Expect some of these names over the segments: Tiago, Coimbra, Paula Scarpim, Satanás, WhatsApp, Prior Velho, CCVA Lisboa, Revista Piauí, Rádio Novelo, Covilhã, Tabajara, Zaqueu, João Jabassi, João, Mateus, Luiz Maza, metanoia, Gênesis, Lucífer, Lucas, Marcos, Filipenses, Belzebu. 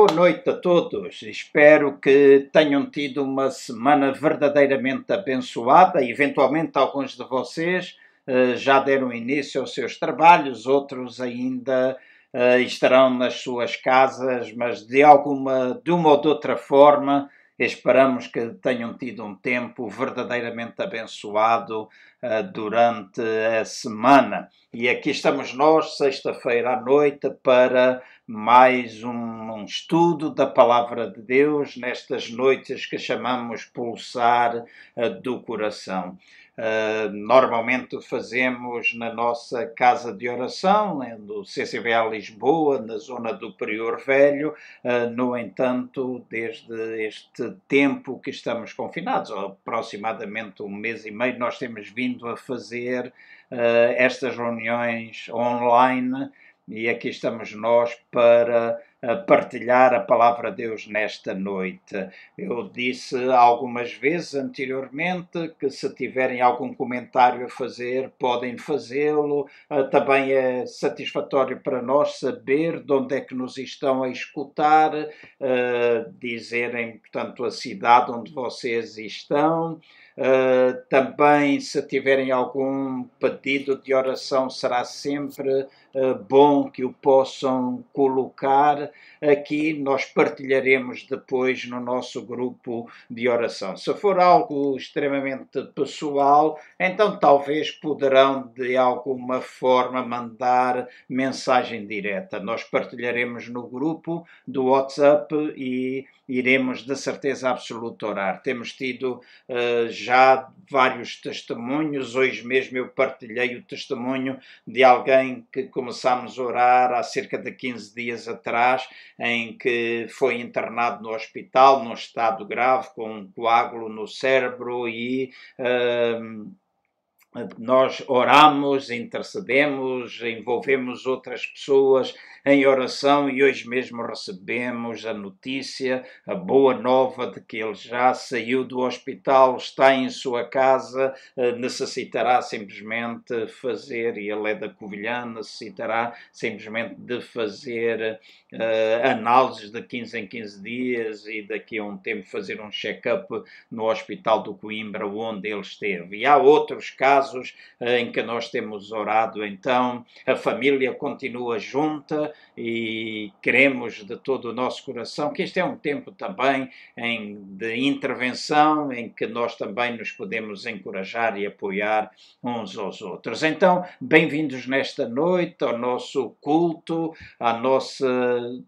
Boa noite a todos. Espero que tenham tido uma semana verdadeiramente abençoada. Eventualmente alguns de vocês já deram início aos seus trabalhos, outros ainda estarão nas suas casas, mas de uma ou de outra forma esperamos que tenham tido um tempo verdadeiramente abençoado durante a semana. E aqui estamos nós, sexta-feira à noite, para mais um estudo da Palavra de Deus nestas noites que chamamos Pulsar do Coração. Normalmente fazemos na nossa casa de oração, no CCVA Lisboa, na zona do Prior Velho. No entanto, desde este tempo que estamos confinados, aproximadamente um mês e meio, nós temos vindo a fazer estas reuniões online e aqui estamos nós para partilhar a Palavra de Deus nesta noite. Eu disse algumas vezes anteriormente que se tiverem algum comentário a fazer, podem fazê-lo. Também é satisfatório para nós saber de onde é que nos estão a escutar, dizerem, portanto, a cidade onde vocês estão. Também, se tiverem algum pedido de oração, será sempre bom que o possam colocar aqui. Nós partilharemos depois no nosso grupo de oração. Se for algo extremamente pessoal, então talvez poderão de alguma forma mandar mensagem direta. Nós partilharemos no grupo do WhatsApp e iremos de certeza absoluta orar. Temos tido já vários testemunhos. Hoje mesmo eu partilhei o testemunho de alguém que começámos a orar há cerca de 15 dias atrás, em que foi internado no hospital num estado grave, com um coágulo no cérebro, e nós oramos, intercedemos, envolvemos outras pessoas em oração e hoje mesmo recebemos a notícia, a boa nova de que ele já saiu do hospital, está em sua casa, necessitará simplesmente fazer, e ele é da Covilhã, necessitará simplesmente de fazer análises de 15 em 15 dias e daqui a um tempo fazer um check-up no hospital do Coimbra onde ele esteve. E há outros casos em que nós temos orado. Então a família continua junta e queremos de todo o nosso coração que este é um tempo também de intervenção em que nós também nos podemos encorajar e apoiar uns aos outros. Então, bem-vindos nesta noite ao nosso culto, à nossa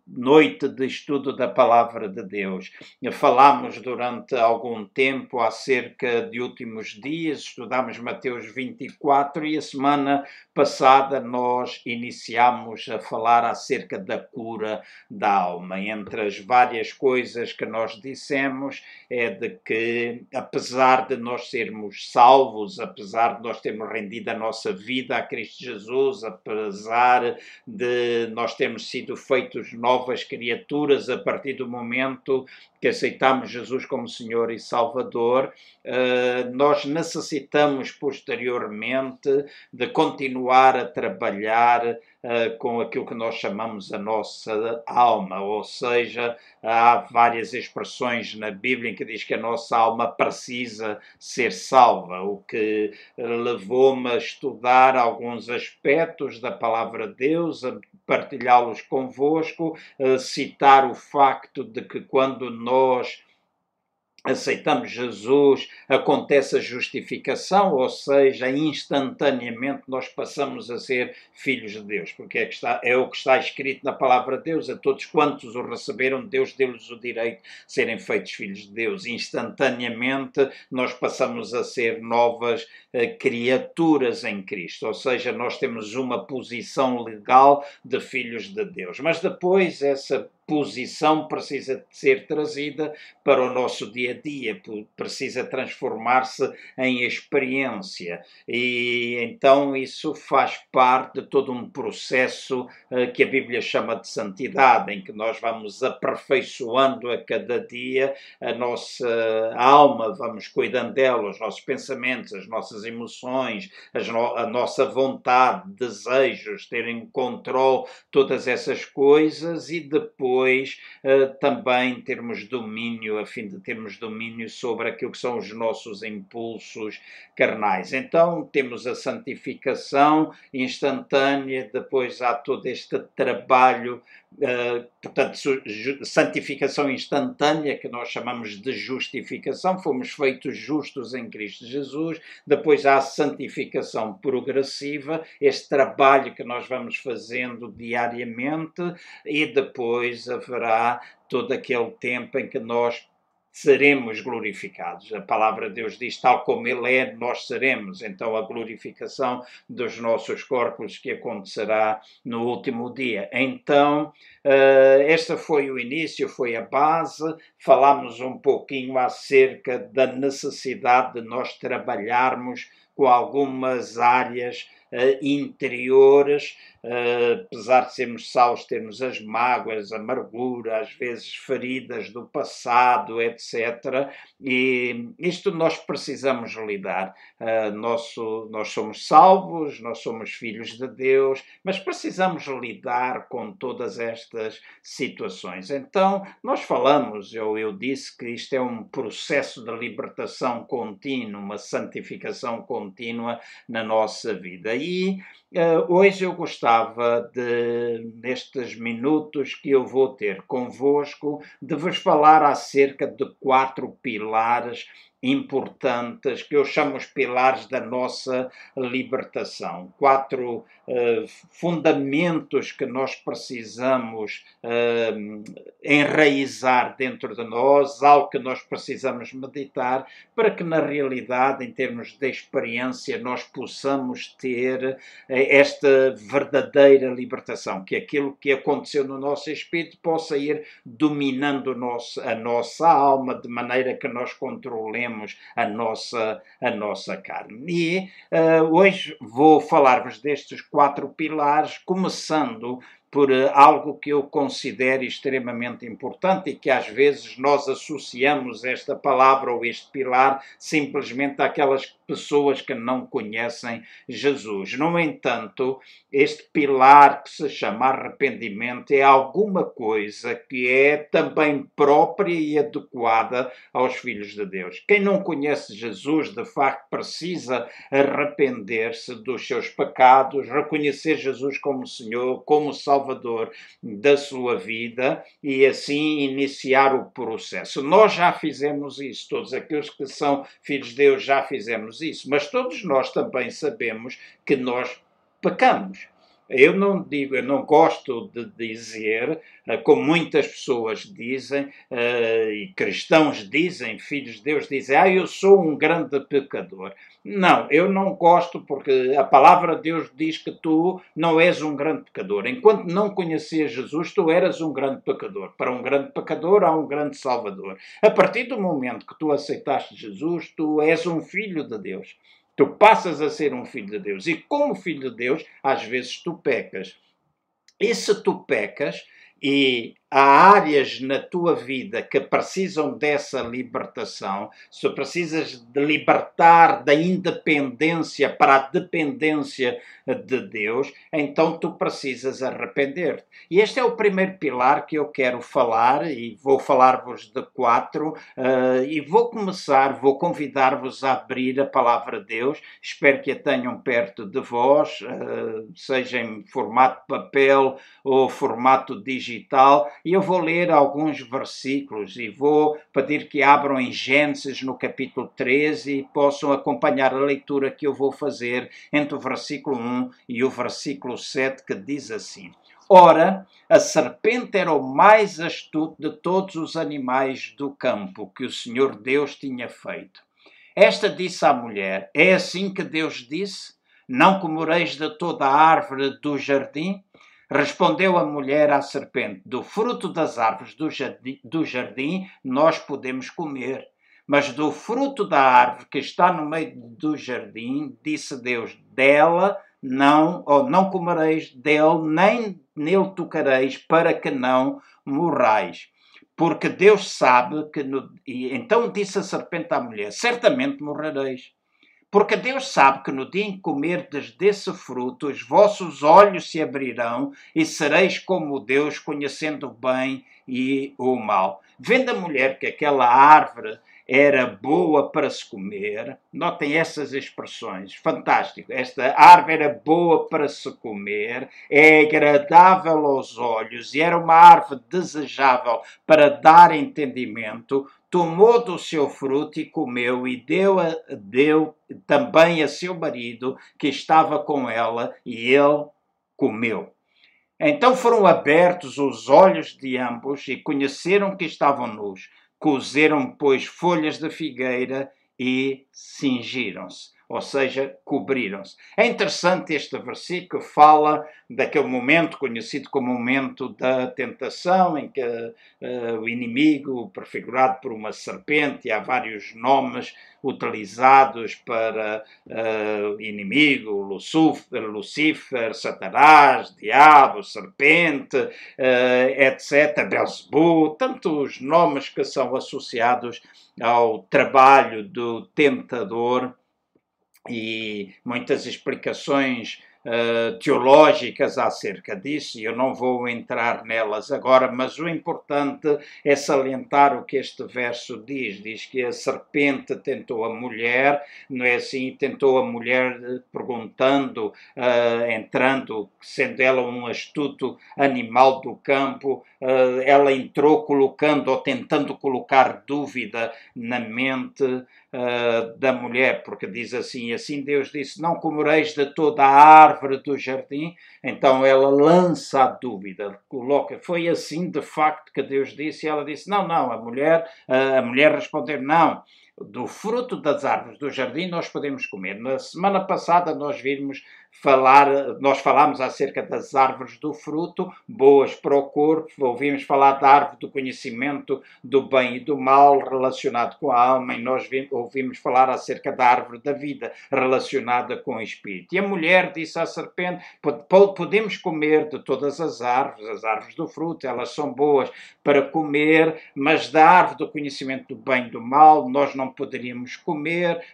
noite de estudo da Palavra de Deus. Falámos durante algum tempo acerca de últimos dias, estudámos Mateus 24 e a semana passada nós iniciámos a falar acerca da cura da alma. Entre as várias coisas que nós dissemos é de que, apesar de nós sermos salvos, apesar de nós termos rendido a nossa vida a Cristo Jesus, apesar de nós termos sido feitos novas criaturas a partir do momento que aceitamos Jesus como Senhor e Salvador, nós necessitamos posteriormente de continuar a trabalhar com aquilo que nós chamamos a nossa alma, ou seja, há várias expressões na Bíblia em que diz que a nossa alma precisa ser salva, o que levou-me a estudar alguns aspectos da Palavra de Deus, a partilhá-los convosco, a citar o facto de que quando nós aceitamos Jesus, acontece a justificação, ou seja, instantaneamente nós passamos a ser filhos de Deus, porque é o que está escrito na Palavra de Deus: a todos quantos o receberam, Deus deu-lhes o direito de serem feitos filhos de Deus. Instantaneamente nós passamos a ser novas criaturas em Cristo, ou seja, nós temos uma posição legal de filhos de Deus. Mas depois essa posição precisa de ser trazida para o nosso dia-a-dia, precisa transformar-se em experiência. E então isso faz parte de todo um processo que a Bíblia chama de santidade, em que nós vamos aperfeiçoando a cada dia a nossa alma, vamos cuidando dela, os nossos pensamentos, as nossas emoções, a nossa vontade, desejos, terem controle, todas essas coisas, e depois depois também termos domínio, a fim de termos domínio sobre aquilo que são os nossos impulsos carnais. Então temos a santificação instantânea, depois há todo este trabalho, portanto, santificação instantânea, que nós chamamos de justificação, fomos feitos justos em Cristo Jesus. Depois há a santificação progressiva, este trabalho que nós vamos fazendo diariamente, e depois haverá todo aquele tempo em que nós seremos glorificados. A palavra de Deus diz, tal como Ele é, nós seremos. Então a glorificação dos nossos corpos que acontecerá no último dia. Então, este foi o início, foi a base. Falámos um pouquinho acerca da necessidade de nós trabalharmos com algumas áreas interiores, apesar de sermos salvos, temos as mágoas, a amargura, às vezes feridas do passado, etc. E isto nós precisamos lidar. Nós somos salvos, nós somos filhos de Deus, mas precisamos lidar com todas estas situações. Então, nós falamos, eu disse que isto é um processo de libertação contínua, uma santificação contínua na nossa vida. E hoje eu gostava de, nestes minutos que eu vou ter convosco, de vos falar acerca de 4 pilares importantes, que eu chamo os pilares da nossa libertação. 4 fundamentos que nós precisamos enraizar dentro de nós, algo que nós precisamos meditar, para que na realidade, em termos de experiência, nós possamos ter esta verdadeira libertação, que aquilo que aconteceu no nosso espírito possa ir dominando a nossa alma, de maneira que nós controlemos a nossa carne. E hoje vou falar-vos destes 4 pilares, começando por algo que eu considero extremamente importante e que às vezes nós associamos esta palavra ou este pilar simplesmente àquelas pessoas que não conhecem Jesus. No entanto, este pilar que se chama arrependimento é alguma coisa que é também própria e adequada aos filhos de Deus. Quem não conhece Jesus, de facto, precisa arrepender-se dos seus pecados, reconhecer Jesus como Senhor, como Salvador da sua vida, e assim iniciar o processo. Nós já fizemos isso, todos aqueles que são filhos de Deus já fizemos isso, mas todos nós também sabemos que nós pecamos. Eu não gosto de dizer, como muitas pessoas dizem, e cristãos dizem, filhos de Deus dizem, eu sou um grande pecador. Não, eu não gosto, porque a palavra de Deus diz que tu não és um grande pecador. Enquanto não conhecias Jesus, tu eras um grande pecador. Para um grande pecador, há um grande Salvador. A partir do momento que tu aceitaste Jesus, tu és um filho de Deus. Tu passas a ser um filho de Deus. E como filho de Deus, às vezes tu pecas. E se tu pecas, e há áreas na tua vida que precisam dessa libertação, se precisas de libertar da independência para a dependência de Deus, então tu precisas arrepender-te. E este é o primeiro pilar que eu quero falar, e vou falar-vos de 4, e vou convidar-vos a abrir a palavra de Deus. Espero que a tenham perto de vós, seja em formato papel ou formato digital. E eu vou ler alguns versículos e vou pedir que abram em Gênesis no capítulo 13 e possam acompanhar a leitura que eu vou fazer entre o versículo 1 e o versículo 7, que diz assim: Ora, a serpente era o mais astuto de todos os animais do campo que o Senhor Deus tinha feito. Esta disse à mulher: É assim que Deus disse? Não comereis de toda a árvore do jardim? Respondeu a mulher à serpente: Do fruto das árvores do jardim nós podemos comer, mas do fruto da árvore que está no meio do jardim, disse Deus, não comereis dele, nem nele tocareis, para que não morrais. Porque Deus sabe que... E então disse a serpente à mulher: Certamente morrereis. Porque Deus sabe que no dia em que comerdes desse fruto, os vossos olhos se abrirão e sereis como Deus, conhecendo o bem e o mal. Vendo a mulher que aquela árvore era boa para se comer, notem essas expressões, fantástico, esta árvore era boa para se comer, é agradável aos olhos e era uma árvore desejável para dar entendimento, tomou do seu fruto e comeu, e deu também a seu marido que estava com ela, e ele comeu. Então foram abertos os olhos de ambos e conheceram que estavam nus. Cozeram, pois, folhas de figueira e cingiram-se, ou seja, cobriram-se. É interessante este versículo que fala daquele momento conhecido como o momento da tentação, em que o inimigo, prefigurado por uma serpente, e há vários nomes utilizados para inimigo, Lucífer, Satanás, diabo, serpente, etc., Belzebu, tantos nomes que são associados ao trabalho do tentador e muitas explicações teológicas acerca disso, e eu não vou entrar nelas agora, mas o importante é salientar o que este verso diz. Diz que a serpente tentou a mulher, não é assim? Tentou a mulher perguntando, sendo ela um astuto animal do campo, ela entrou colocando ou tentando colocar dúvida na mente da mulher, porque diz assim, Deus disse, não comereis de toda a árvore do jardim. Então ela lança a dúvida, coloca, foi assim de facto que Deus disse, e ela disse, não, a mulher respondeu, não, do fruto das árvores do jardim nós podemos comer. Na semana passada nós falámos acerca das árvores do fruto, boas para o corpo, ouvimos falar da árvore do conhecimento do bem e do mal, relacionado com a alma, e nós ouvimos falar acerca da árvore da vida, relacionada com o espírito. E a mulher disse à serpente, podemos comer de todas as árvores do fruto, elas são boas para comer, mas da árvore do conhecimento do bem e do mal, nós não poderemos comer,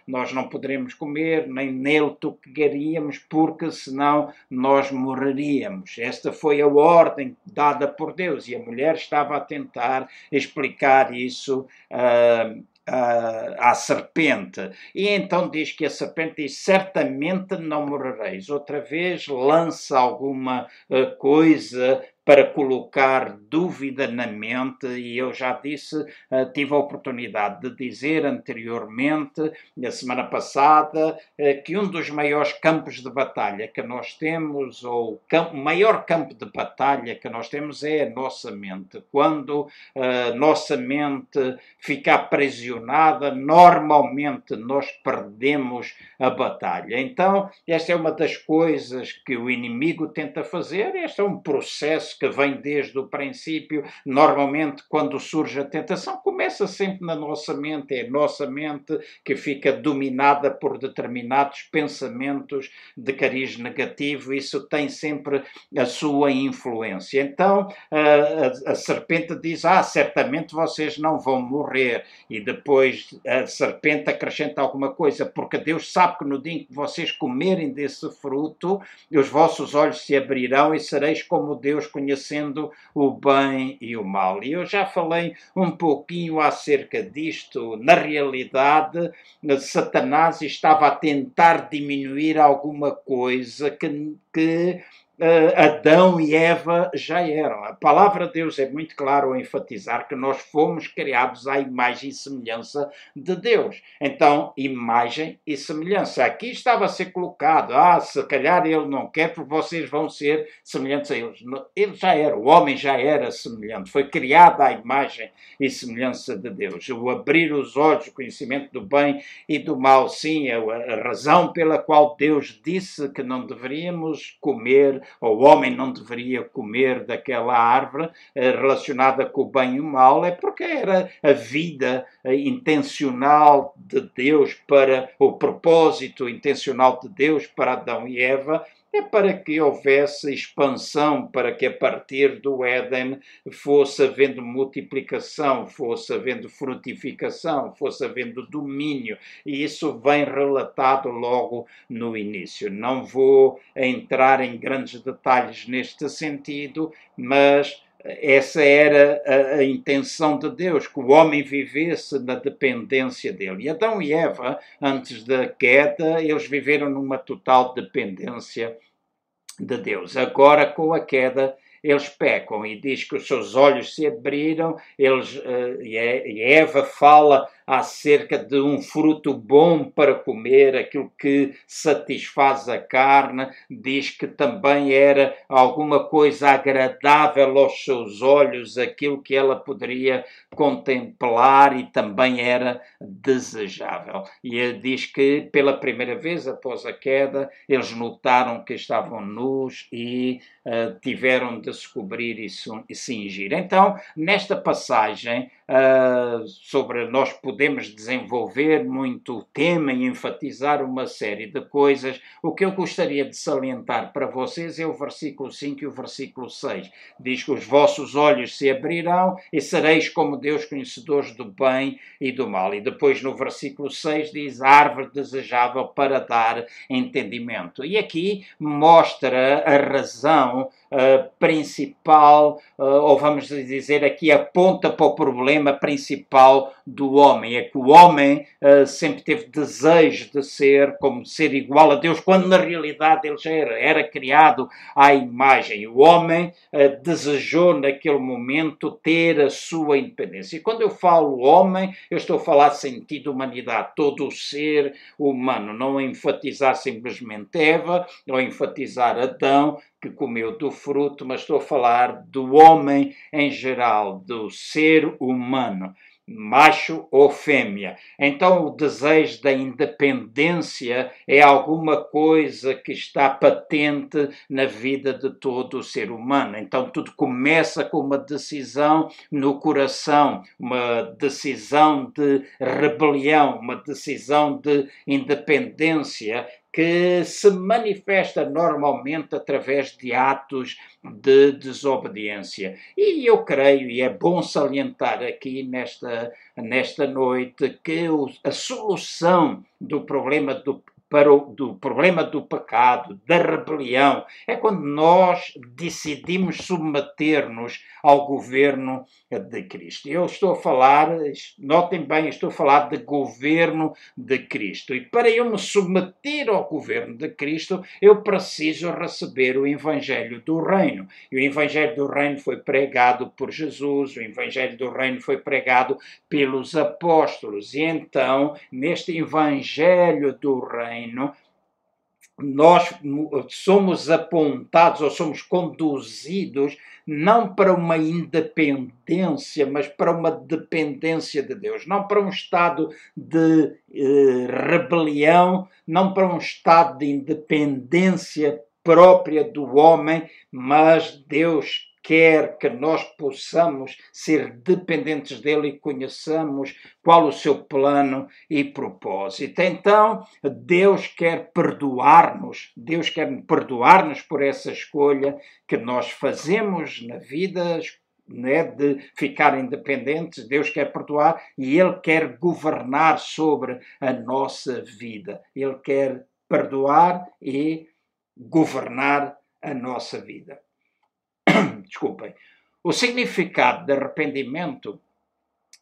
nem nele tocaríamos, porque senão nós morreríamos. Esta foi a ordem dada por Deus, e a mulher estava a tentar explicar isso à serpente. E então diz que a serpente diz, certamente não morrereis. Outra vez lança alguma coisa para colocar dúvida na mente, e eu já disse, tive a oportunidade de dizer anteriormente, na semana passada, que um dos maiores campos de batalha que nós temos, ou o maior campo de batalha que nós temos, é a nossa mente. Quando a nossa mente fica aprisionada, normalmente nós perdemos a batalha. Então, esta é uma das coisas que o inimigo tenta fazer, este é um processo que vem desde o princípio. Normalmente, quando surge a tentação, começa sempre na nossa mente, é a nossa mente que fica dominada por determinados pensamentos de cariz negativo, isso tem sempre a sua influência. Então, a serpente diz, certamente vocês não vão morrer, e depois a serpente acrescenta alguma coisa, porque Deus sabe que no dia em que vocês comerem desse fruto, os vossos olhos se abrirão e sereis como Deus, conhecendo o bem e o mal. E eu já falei um pouquinho acerca disto. Na realidade, Satanás estava a tentar diminuir alguma coisa que Adão e Eva já eram. A palavra de Deus é muito clara ao enfatizar que nós fomos criados à imagem e semelhança de Deus. Então, imagem e semelhança. Aqui estava a ser colocado, se calhar ele não quer, porque vocês vão ser semelhantes a eles. Ele já era, o homem já era semelhante, foi criado à imagem e semelhança de Deus. O abrir os olhos, o conhecimento do bem e do mal, sim, é a razão pela qual Deus disse que não deveríamos comer, ou o homem não deveria comer daquela árvore relacionada com o bem e o mal, é porque era a vida intencional de Deus para o propósito intencional de Deus para Adão e Eva, é para que houvesse expansão, para que a partir do Éden fosse havendo multiplicação, fosse havendo frutificação, fosse havendo domínio. E isso vem relatado logo no início. Não vou entrar em grandes detalhes neste sentido, mas essa era a intenção de Deus, que o homem vivesse na dependência dele. E Adão e Eva, antes da queda, eles viveram numa total dependência de Deus. Agora, com a queda, eles pecam e diz que os seus olhos se abriram, e Eva fala acerca de um fruto bom para comer, aquilo que satisfaz a carne, diz que também era alguma coisa agradável aos seus olhos, aquilo que ela poderia contemplar e também era desejável. E diz que pela primeira vez após a queda, eles notaram que estavam nus e tiveram de se cobrir e cingir. Então, nesta passagem, sobre nós podemos desenvolver muito o tema e enfatizar uma série de coisas. O que eu gostaria de salientar para vocês é o versículo 5 e o versículo 6. Diz que os vossos olhos se abrirão e sereis como Deus, conhecedores do bem e do mal. E depois no versículo 6 diz a árvore desejável para dar entendimento. E aqui mostra a razão principal, ou vamos dizer aqui aponta para o problema principal do homem. É que o homem sempre teve desejo de ser como ser igual a Deus, quando na realidade ele já era criado à imagem. O homem desejou naquele momento ter a sua independência. E quando eu falo homem, eu estou a falar sentido humanidade, todo o ser humano, não enfatizar simplesmente Eva, ou enfatizar Adão, que comeu do fruto, mas estou a falar do homem em geral, do ser humano, macho ou fêmea. Então o desejo da independência é alguma coisa que está patente na vida de todo o ser humano. Então tudo começa com uma decisão no coração, uma decisão de rebelião, uma decisão de independência que se manifesta normalmente através de atos de desobediência. E eu creio, e é bom salientar aqui nesta noite, que a solução do problema do problema do pecado, da rebelião, é quando nós decidimos submeter-nos ao governo de Cristo. Eu estou a falar, notem bem, estou a falar de governo de Cristo. E para eu me submeter ao governo de Cristo, eu preciso receber o Evangelho do Reino. E o Evangelho do Reino foi pregado por Jesus, o Evangelho do Reino foi pregado pelos apóstolos. E então, neste Evangelho do Reino, nós somos apontados ou somos conduzidos não para uma independência, mas para uma dependência de Deus. Não para um estado de rebelião, não para um estado de independência própria do homem, mas Deus quer que nós possamos ser dependentes dele e conheçamos qual o seu plano e propósito. Então, Deus quer perdoar-nos por essa escolha que nós fazemos na vida, né, de ficar independentes. Deus quer perdoar e Ele quer governar sobre a nossa vida. Ele quer perdoar e governar a nossa vida. Desculpem. O significado de arrependimento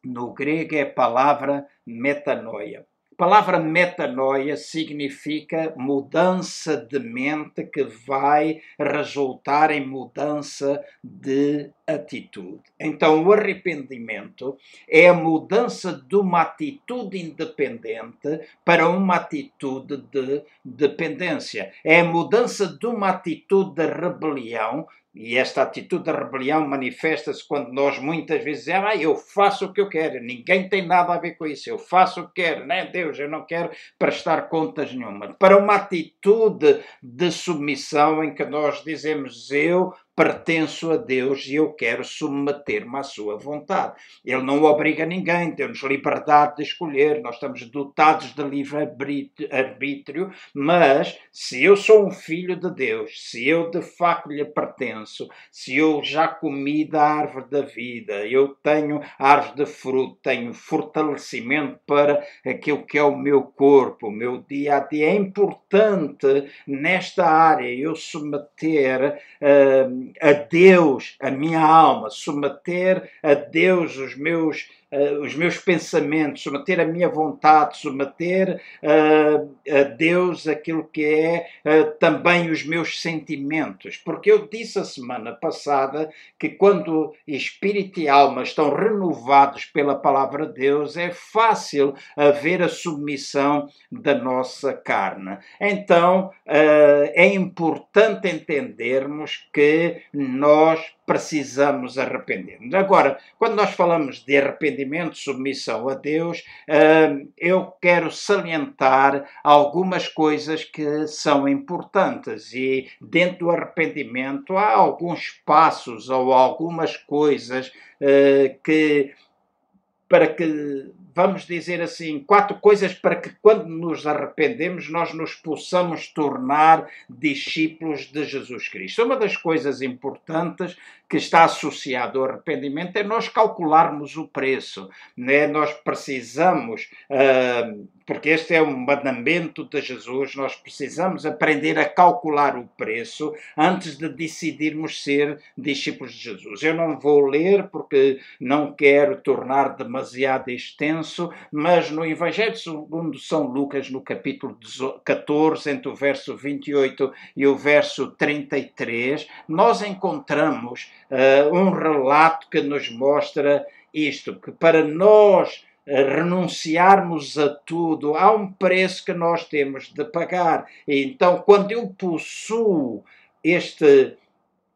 no grego é a palavra metanoia. A palavra metanoia significa mudança de mente que vai resultar em mudança de atitude. Então, o arrependimento é a mudança de uma atitude independente para uma atitude de dependência. É a mudança de uma atitude de rebelião. E esta atitude da rebelião manifesta-se quando nós muitas vezes dizemos eu faço o que eu quero, ninguém tem nada a ver com isso, eu faço o que quero, né? Deus, eu não quero prestar contas nenhuma. Para uma atitude de submissão em que nós dizemos eu pertenço a Deus e eu quero submeter-me à sua vontade. Ele não obriga ninguém, temos liberdade de escolher, nós estamos dotados de livre-arbítrio, mas se eu sou um filho de Deus, se eu de facto lhe pertenço, se eu já comi da árvore da vida, eu tenho árvore de fruto, tenho fortalecimento para aquilo que é o meu corpo, o meu dia-a-dia, é importante nesta área eu submeter a Deus a minha alma, submeter a Deus os meus pensamentos, submeter a minha vontade, submeter a Deus aquilo que é também os meus sentimentos. Porque eu disse a semana passada que quando espírito e alma estão renovados pela palavra de Deus, é fácil haver a submissão da nossa carne. Então, é importante entendermos que nós precisamos arrepender-nos. Agora, quando nós falamos de arrependimento, submissão a Deus, eu quero salientar algumas coisas que são importantes, e dentro do arrependimento há alguns passos ou algumas coisas vamos dizer assim, 4 coisas para que quando nos arrependemos nós nos possamos tornar discípulos de Jesus Cristo. Uma das coisas importantes que está associado ao arrependimento é nós calcularmos o preço, né? Nós precisamos, porque este é um mandamento de Jesus, nós precisamos aprender a calcular o preço antes de decidirmos ser discípulos de Jesus. Eu não vou ler porque não quero tornar demasiado extenso, mas no Evangelho segundo São Lucas, no capítulo 14, entre o verso 28 e o verso 33, nós encontramos um relato que nos mostra isto, que para nós renunciarmos a tudo, há um preço que nós temos de pagar. E então, quando eu possuo este...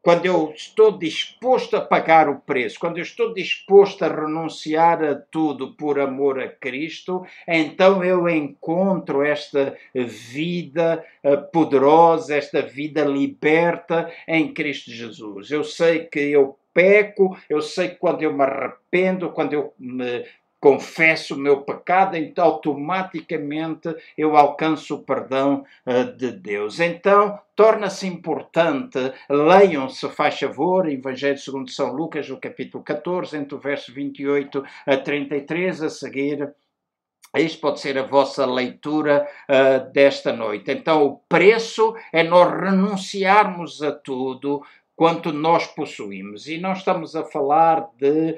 Quando eu estou disposto a pagar o preço, quando eu estou disposto a renunciar a tudo por amor a Cristo, então eu encontro esta vida poderosa, esta vida liberta em Cristo Jesus. Eu sei que eu peco, eu sei que quando eu me arrependo, quando eu me confesso o meu pecado, então automaticamente eu alcanço o perdão de Deus. Então, torna-se importante, leiam-se, faz favor, Evangelho segundo São Lucas, no capítulo 14, entre o verso 28 a 33, a seguir. Isto pode ser a vossa leitura desta noite. Então, o preço é nós renunciarmos a tudo quanto nós possuímos. E não estamos a falar de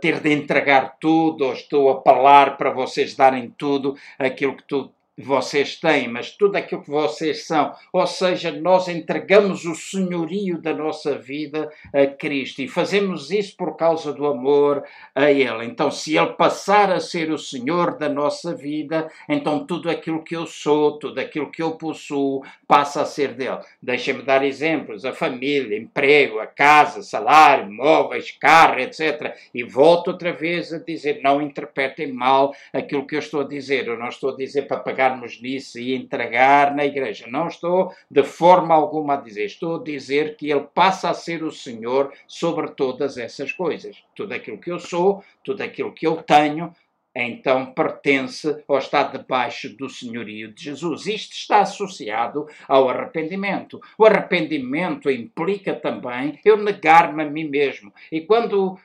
ter de entregar tudo, ou estou a falar para vocês darem tudo aquilo que vocês têm, mas tudo aquilo que vocês são. Ou seja, nós entregamos o senhorio da nossa vida a Cristo e fazemos isso por causa do amor a Ele. Então, se Ele passar a ser o Senhor da nossa vida, então tudo aquilo que eu sou, tudo aquilo que eu possuo, passa a ser dEle. Deixem-me dar exemplos: a família, emprego, a casa, salário, móveis, carro, etc. E volto outra vez a dizer, não interpretem mal aquilo que eu estou a dizer. Eu não estou a dizer para pagar nisso e entregar na igreja. Não estou de forma alguma a dizer. Estou a dizer que Ele passa a ser o Senhor sobre todas essas coisas. Tudo aquilo que eu sou, tudo aquilo que eu tenho, então pertence ou está debaixo do senhorio de Jesus. Isto está associado ao arrependimento. O arrependimento implica também eu negar-me a mim mesmo. E quando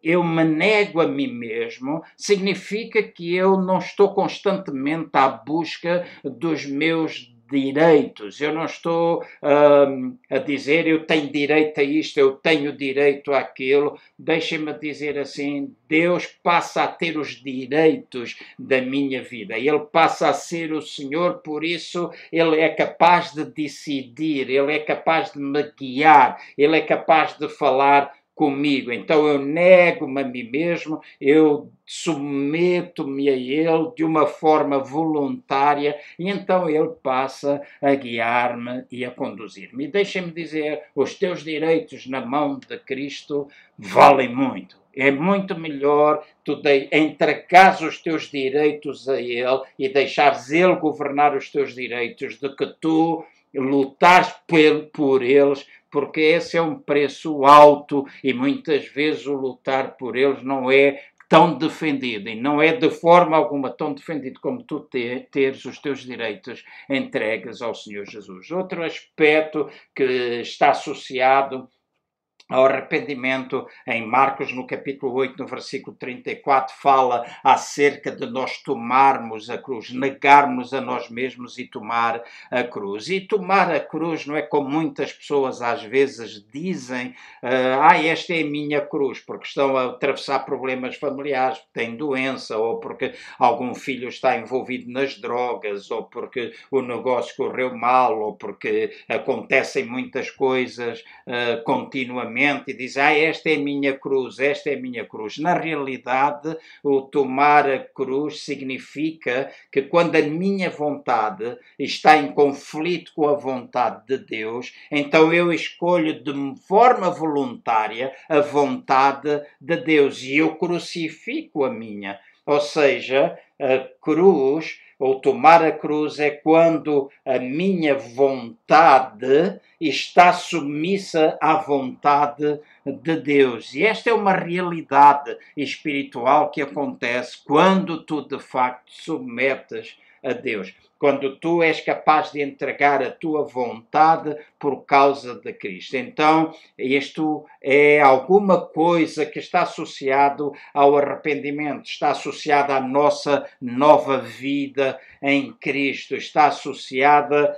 eu me nego a mim mesmo, significa que eu não estou constantemente à busca dos meus direitos. Eu não estou a dizer eu tenho direito a isto, eu tenho direito àquilo. Deixem-me dizer assim, Deus passa a ter os direitos da minha vida. Ele passa a ser o Senhor, por isso Ele é capaz de decidir, Ele é capaz de me guiar, Ele é capaz de falar comigo. Então eu nego-me a mim mesmo, eu submeto-me a Ele de uma forma voluntária e então Ele passa a guiar-me e a conduzir-me. E deixem-me dizer, os teus direitos na mão de Cristo valem muito. É muito melhor tu entregares os teus direitos a Ele e deixares Ele governar os teus direitos do que tu lutares por eles porque esse é um preço alto e muitas vezes o lutar por eles não é tão defendido, e não é de forma alguma tão defendido como tu teres os teus direitos entregues ao Senhor Jesus. Outro aspecto que está associado ao arrependimento, em Marcos, no capítulo 8, no versículo 34, fala acerca de nós tomarmos a cruz, negarmos a nós mesmos e tomar a cruz. E tomar a cruz não é como muitas pessoas às vezes dizem, esta é a minha cruz, porque estão a atravessar problemas familiares, têm doença, ou porque algum filho está envolvido nas drogas, ou porque o negócio correu mal, ou porque acontecem muitas coisas continuamente. E diz, esta é a minha cruz, esta é a minha cruz. Na realidade, o tomar a cruz significa que quando a minha vontade está em conflito com a vontade de Deus, então eu escolho de forma voluntária a vontade de Deus e eu crucifico a minha. Ou seja, a cruz, ou tomar a cruz, é quando a minha vontade está submissa à vontade de Deus. E esta é uma realidade espiritual que acontece quando tu, de facto, submetes a Deus. Quando tu és capaz de entregar a tua vontade por causa de Cristo. Então, isto é alguma coisa que está associado ao arrependimento, está associada à nossa nova vida em Cristo, está associada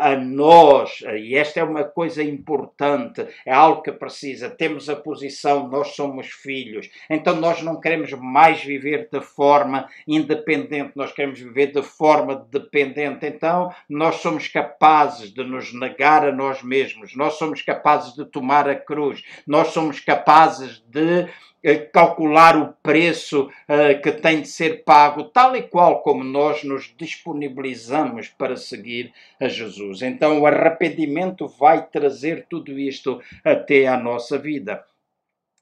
a nós, e esta é uma coisa importante, é algo que precisa, temos a posição, nós somos filhos, então nós não queremos mais viver de forma independente, nós queremos viver de forma dependente, então nós somos capazes de nos negar a nós mesmos, nós somos capazes de tomar a cruz, nós somos capazes de calcular o preço que tem de ser pago, tal e qual como nós nos disponibilizamos para seguir a Jesus. Então o arrependimento vai trazer tudo isto até à nossa vida.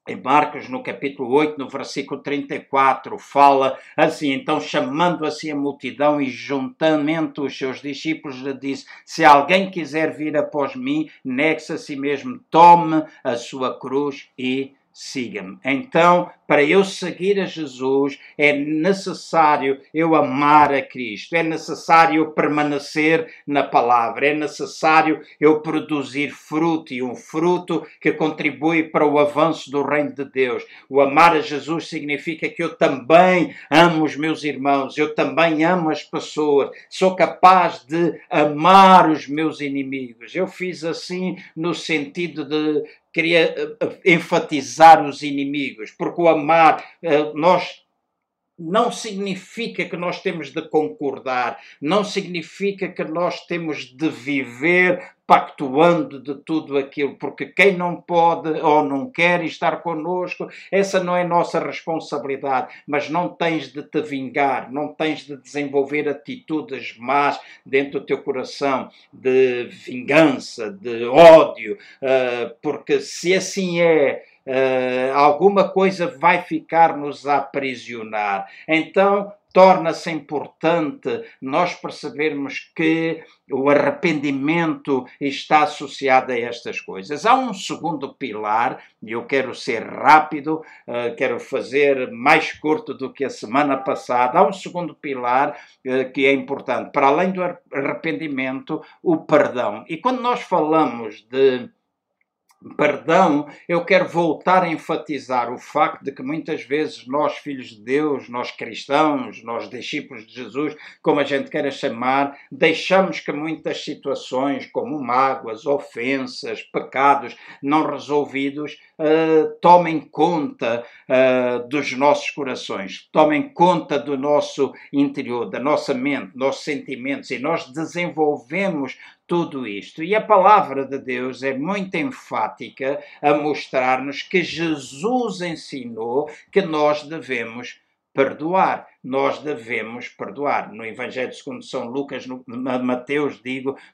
Em Marcos, no capítulo 8, no versículo 34, fala assim, então chamando assim a multidão e juntamente os seus discípulos lhe disse, se alguém quiser vir após mim, negue-se a si mesmo, tome a sua cruz e siga-me. Então, para eu seguir a Jesus, é necessário eu amar a Cristo, é necessário eu permanecer na palavra, é necessário eu produzir fruto, e um fruto que contribui para o avanço do reino de Deus. O amar a Jesus significa que eu também amo os meus irmãos, eu também amo as pessoas, sou capaz de amar os meus inimigos. Eu fiz assim no sentido de queria enfatizar os inimigos, porque o amar, nós não significa que nós temos de concordar, não significa que nós temos de viver pactuando de tudo aquilo, porque quem não pode ou não quer estar connosco, essa não é nossa responsabilidade, mas não tens de te vingar, não tens de desenvolver atitudes más dentro do teu coração, de vingança, de ódio, porque se assim é, alguma coisa vai ficar-nos a aprisionar. Então, torna-se importante nós percebermos que o arrependimento está associado a estas coisas. Há um segundo pilar, e eu quero ser rápido, quero fazer mais curto do que a semana passada. Há um segundo pilar que é importante, para além do arrependimento, o perdão. E quando nós falamos de perdão, eu quero voltar a enfatizar o facto de que muitas vezes nós, filhos de Deus, nós cristãos, nós discípulos de Jesus, como a gente queira chamar, deixamos que muitas situações como mágoas, ofensas, pecados não resolvidos tomem conta dos nossos corações, tomem conta do nosso interior, da nossa mente, nossos sentimentos, e nós desenvolvemos tudo isto. E a palavra de Deus é muito enfática a mostrar-nos que Jesus ensinou que nós devemos perdoar. nós devemos perdoar. No Evangelho segundo São Lucas, Mateus,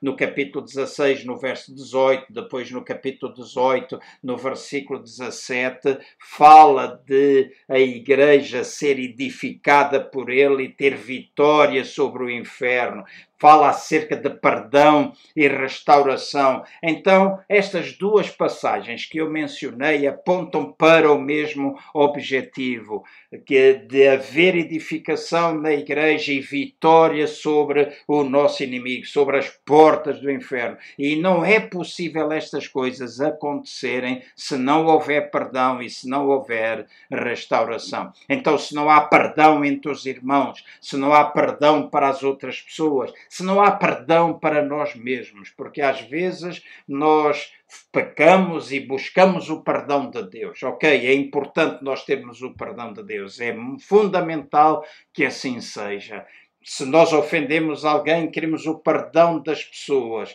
no capítulo 16, no verso 18, depois no capítulo 18, no versículo 17, fala de a igreja ser edificada por ele e ter vitória sobre o inferno. Fala acerca de perdão e restauração. Então, estas duas passagens que eu mencionei apontam para o mesmo objetivo, que é de haver edificação na igreja e vitória sobre o nosso inimigo, sobre as portas do inferno. E não é possível estas coisas acontecerem se não houver perdão e se não houver restauração. Então, se não há perdão entre os irmãos, se não há perdão para as outras pessoas, se não há perdão para nós mesmos, porque às vezes nós pecamos e buscamos o perdão de Deus. Ok, é importante nós termos o perdão de Deus, é fundamental que assim seja. Se nós ofendemos alguém, queremos o perdão das pessoas.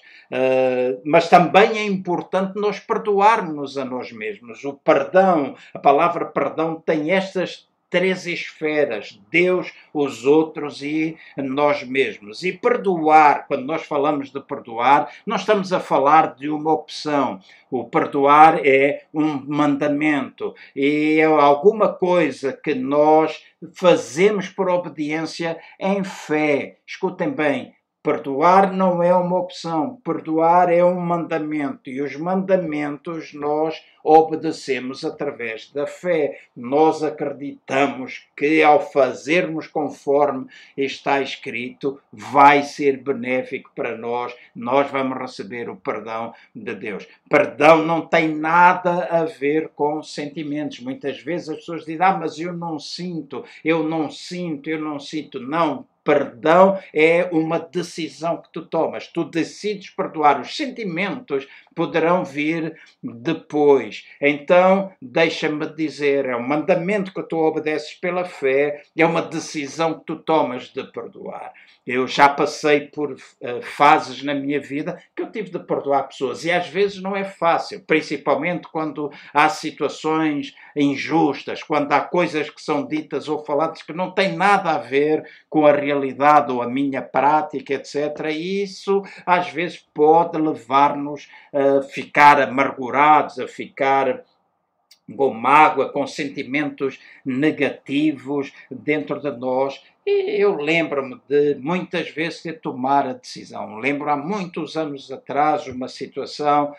Mas também é importante nós perdoarmos a nós mesmos. O perdão, a palavra perdão tem estas 3 esferas: Deus, os outros e nós mesmos. E perdoar, quando nós falamos de perdoar, nós estamos a falar de uma opção. O perdoar é um mandamento e é alguma coisa que nós fazemos por obediência em fé. Escutem bem. Perdoar não é uma opção, perdoar é um mandamento, e os mandamentos nós obedecemos através da fé. Nós acreditamos que ao fazermos conforme está escrito, vai ser benéfico para nós, nós vamos receber o perdão de Deus. Perdão não tem nada a ver com sentimentos. Muitas vezes as pessoas dizem, mas eu não sinto, eu não sinto, eu não sinto. Não. Perdão é uma decisão que tu tomas. Tu decides perdoar. Os sentimentos poderão vir depois. Então, deixa-me dizer, é um mandamento que tu obedeces pela fé, é uma decisão que tu tomas de perdoar. Eu já passei por fases na minha vida que eu tive de perdoar pessoas, e às vezes não é fácil, principalmente quando há situações injustas, quando há coisas que são ditas ou faladas que não têm nada a ver com a realidade ou a minha prática, etc. E isso às vezes pode levar-nos a ficar amargurados, a ficar com mágoa, com sentimentos negativos dentro de nós. E eu lembro-me de muitas vezes de tomar a decisão. Lembro há muitos anos atrás uma situação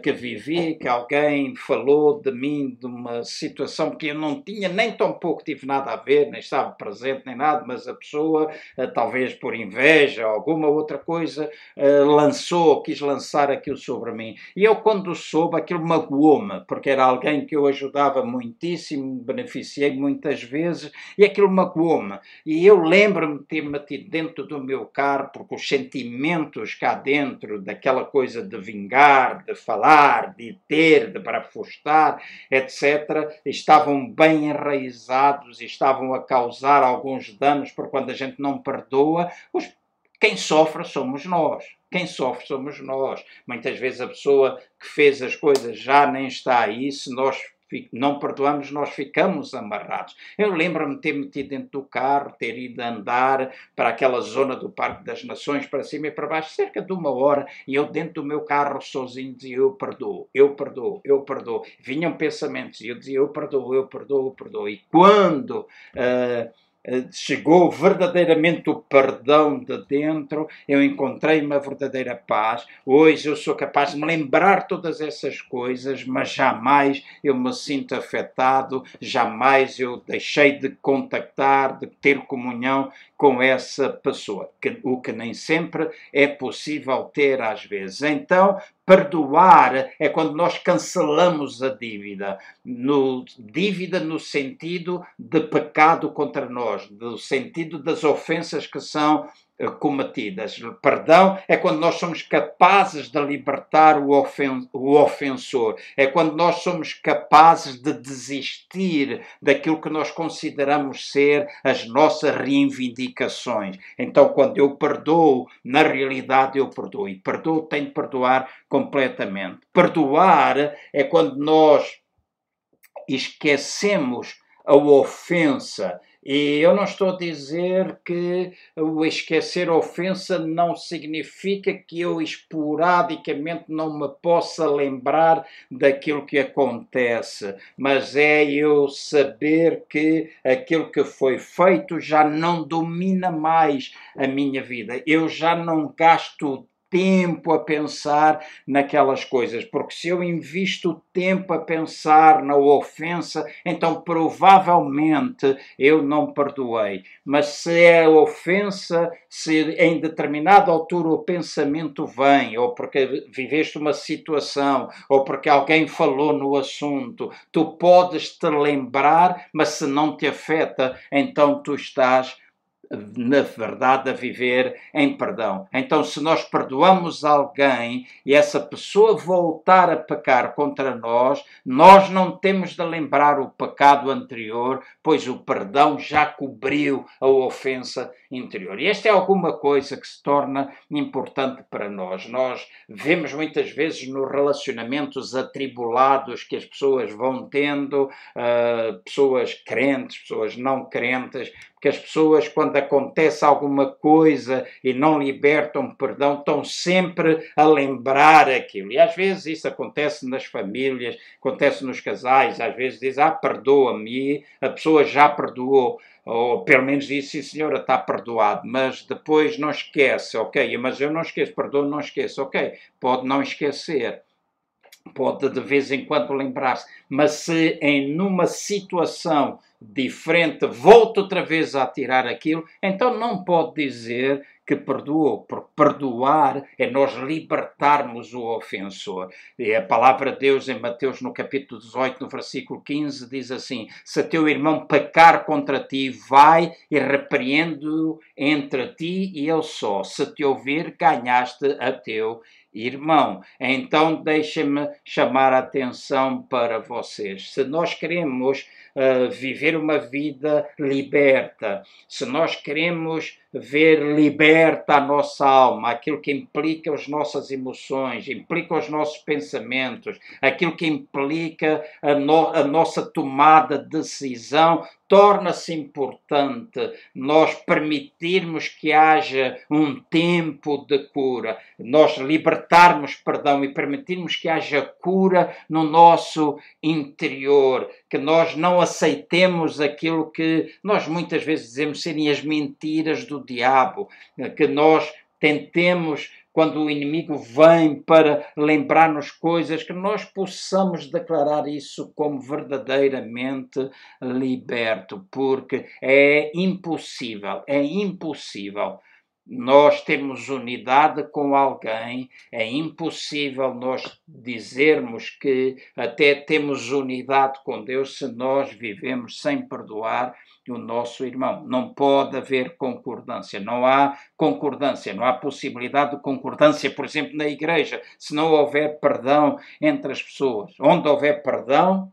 que vivi, que alguém falou de mim, de uma situação que eu não tinha, nem tão pouco tive nada a ver, nem estava presente, nem nada, mas a pessoa, talvez por inveja ou alguma outra coisa, quis lançar aquilo sobre mim. E eu, quando soube, aquilo magoou-me, porque era alguém que eu ajudava muitíssimo, beneficiei muitas vezes, e aquilo magoou-me. E eu lembro-me de ter metido dentro do meu carro, porque os sentimentos cá dentro, daquela coisa de vingar, de falar, de ter, de barafustar, etc., estavam bem enraizados e estavam a causar alguns danos, porque quando a gente não perdoa, quem sofre somos nós. Quem sofre somos nós. Muitas vezes a pessoa que fez as coisas já nem está aí, se nós não perdoamos, nós ficamos amarrados. Eu lembro-me de ter metido dentro do carro, ter ido andar para aquela zona do Parque das Nações, para cima e para baixo, cerca de 1 hora, e eu dentro do meu carro sozinho dizia, eu perdoo, eu perdoo, eu perdoo. Vinham pensamentos e eu dizia, eu perdoo, eu perdoo, eu perdoo. E quando chegou verdadeiramente o perdão de dentro, eu encontrei uma verdadeira paz. Hoje eu sou capaz de me lembrar todas essas coisas, mas jamais eu me sinto afetado, jamais eu deixei de contactar, de ter comunhão com essa pessoa, o que nem sempre é possível ter às vezes. Então, perdoar é quando nós cancelamos a dívida. Dívida no sentido de pecado contra nós, no sentido das ofensas que são cometidas. Perdão é quando nós somos capazes de libertar o ofensor. É quando nós somos capazes de desistir daquilo que nós consideramos ser as nossas reivindicações. Então, quando eu perdoo, na realidade eu perdoo. E perdoo tem de perdoar completamente. Perdoar é quando nós esquecemos a ofensa. E eu não estou a dizer que o esquecer a ofensa não significa que eu esporadicamente não me possa lembrar daquilo que acontece, mas é eu saber que aquilo que foi feito já não domina mais a minha vida. Eu já não gasto tempo a pensar naquelas coisas, porque se eu invisto tempo a pensar na ofensa, então provavelmente eu não perdoei. Mas se é ofensa, se em determinada altura o pensamento vem, ou porque viveste uma situação, ou porque alguém falou no assunto, tu podes te lembrar, mas se não te afeta, então tu estás na verdade a viver em perdão. Então se nós perdoamos alguém e essa pessoa voltar a pecar contra nós, nós não temos de lembrar o pecado anterior, pois o perdão já cobriu a ofensa interior. E esta é alguma coisa que se torna importante para nós. Nós vemos muitas vezes nos relacionamentos atribulados que as pessoas vão tendo, pessoas crentes, pessoas não crentes, que as pessoas, quando acontece alguma coisa e não libertam perdão, estão sempre a lembrar aquilo. E às vezes isso acontece nas famílias, acontece nos casais, às vezes diz, perdoa-me, a pessoa já perdoou, ou pelo menos diz, sim senhora, está perdoado, mas depois não esquece, ok, mas eu não esqueço, perdão, não esqueço, ok, pode não esquecer. Pode de vez em quando lembrar-se, mas se em numa situação diferente volta outra vez a tirar aquilo, então não pode dizer que perdoou, porque perdoar é nós libertarmos o ofensor. E a palavra de Deus em Mateus no capítulo 18, no versículo 15, diz assim, se teu irmão pecar contra ti, vai e repreende-o entre ti e ele só, se te ouvir, ganhaste a teu irmão. Então deixem-me chamar a atenção para vocês. Se nós queremos viver uma vida liberta, se nós queremos ver liberta a nossa alma, aquilo que implica as nossas emoções, implica os nossos pensamentos, aquilo que implica a nossa tomada de decisão, torna-se importante nós permitirmos que haja um tempo de cura, nós libertarmos perdão e permitirmos que haja cura no nosso interior, que nós não aceitemos aquilo que nós muitas vezes dizemos serem as mentiras do diabo, que nós tentemos, quando o inimigo vem para lembrar-nos coisas, que nós possamos declarar isso como verdadeiramente liberto, porque é impossível nós termos unidade com alguém, é impossível nós dizermos que até temos unidade com Deus se nós vivemos sem perdoar o nosso irmão. Não pode haver concordância, não há concordância, não há possibilidade de concordância, por exemplo, na igreja, se não houver perdão entre as pessoas. Onde houver perdão,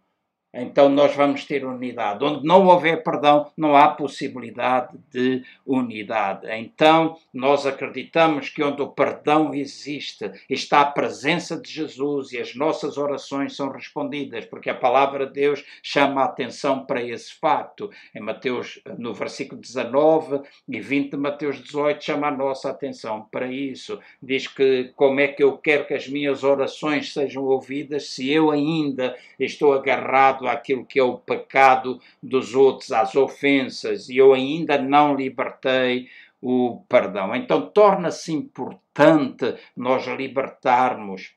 então nós vamos ter unidade. Onde não houver perdão, não há possibilidade de unidade. Então nós acreditamos que onde o perdão existe, está a presença de Jesus e as nossas orações são respondidas, porque a palavra de Deus chama a atenção para esse facto. Em Mateus, no versículo 19 e 20 de Mateus 18, chama a nossa atenção para isso. Diz que como é que eu quero que as minhas orações sejam ouvidas se eu ainda estou agarrado àquilo que é o pecado dos outros, às ofensas, e eu ainda não libertei o perdão. Então torna-se importante nós libertarmos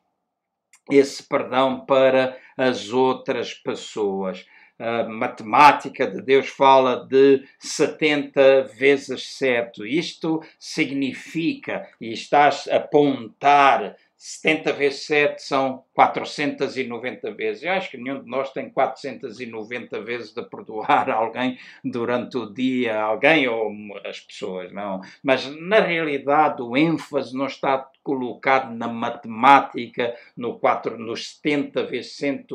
esse perdão para as outras pessoas. A matemática de Deus fala de 70 vezes 7. Isto significa, e estás a apontar, 70 vezes 7 são 490 vezes. Eu acho que nenhum de nós tem 490 vezes de perdoar alguém durante o dia, alguém ou as pessoas, não. Mas, na realidade, o ênfase não está colocado na matemática, nos 70 vezes 100,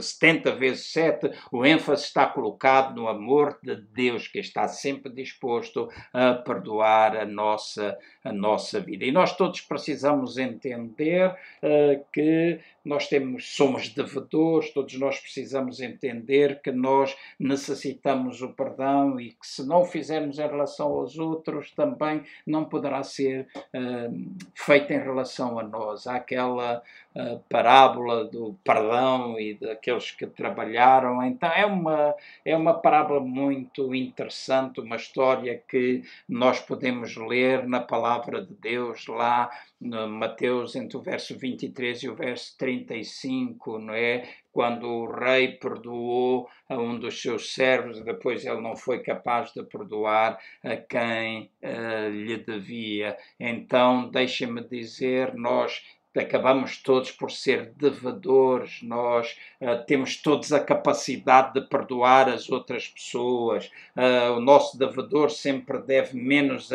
70 vezes 7, o ênfase está colocado no amor de Deus, que está sempre disposto a perdoar a nossa vida. E nós todos precisamos entender entender que nós somos devedores, todos nós precisamos entender que nós necessitamos o perdão e que se não o fizermos em relação aos outros, também não poderá ser feito em relação a nós. Há aquela parábola do perdão e daqueles que trabalharam. Então é uma parábola muito interessante, uma história que nós podemos ler na palavra de Deus, lá no Mateus, entre o verso 23 e o verso 35, não é? Quando o rei perdoou a um dos seus servos, depois ele não foi capaz de perdoar a quem lhe devia. Então, deixa-me dizer, nós acabamos todos por ser devedores, nós temos todos a capacidade de perdoar as outras pessoas. O nosso devedor sempre deve menos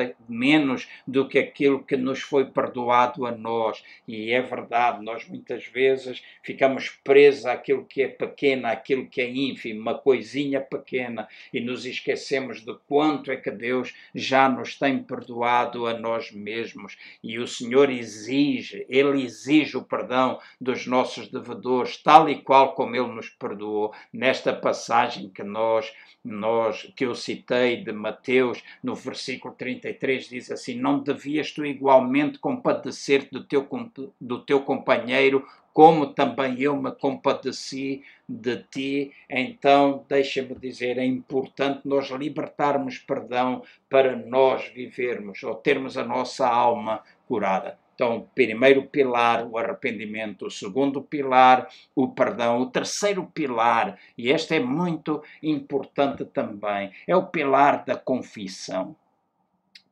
do que aquilo que nos foi perdoado a nós. E é verdade, nós muitas vezes ficamos presos àquilo que é pequeno, àquilo que é ínfimo, uma coisinha pequena, e nos esquecemos de quanto é que Deus já nos tem perdoado a nós mesmos. E o Senhor exige, Ele exige o perdão dos nossos devedores, tal e qual como Ele nos perdoou. Nesta passagem que eu citei de Mateus, no versículo 33, diz assim: não devias tu igualmente compadecer-te do teu companheiro, como também eu me compadeci de ti? Então, deixa-me dizer, é importante nós libertarmos perdão para nós vivermos ou termos a nossa alma curada. Então, o primeiro pilar, o arrependimento. O segundo pilar, o perdão. O terceiro pilar, e este é muito importante também, é o pilar da confissão.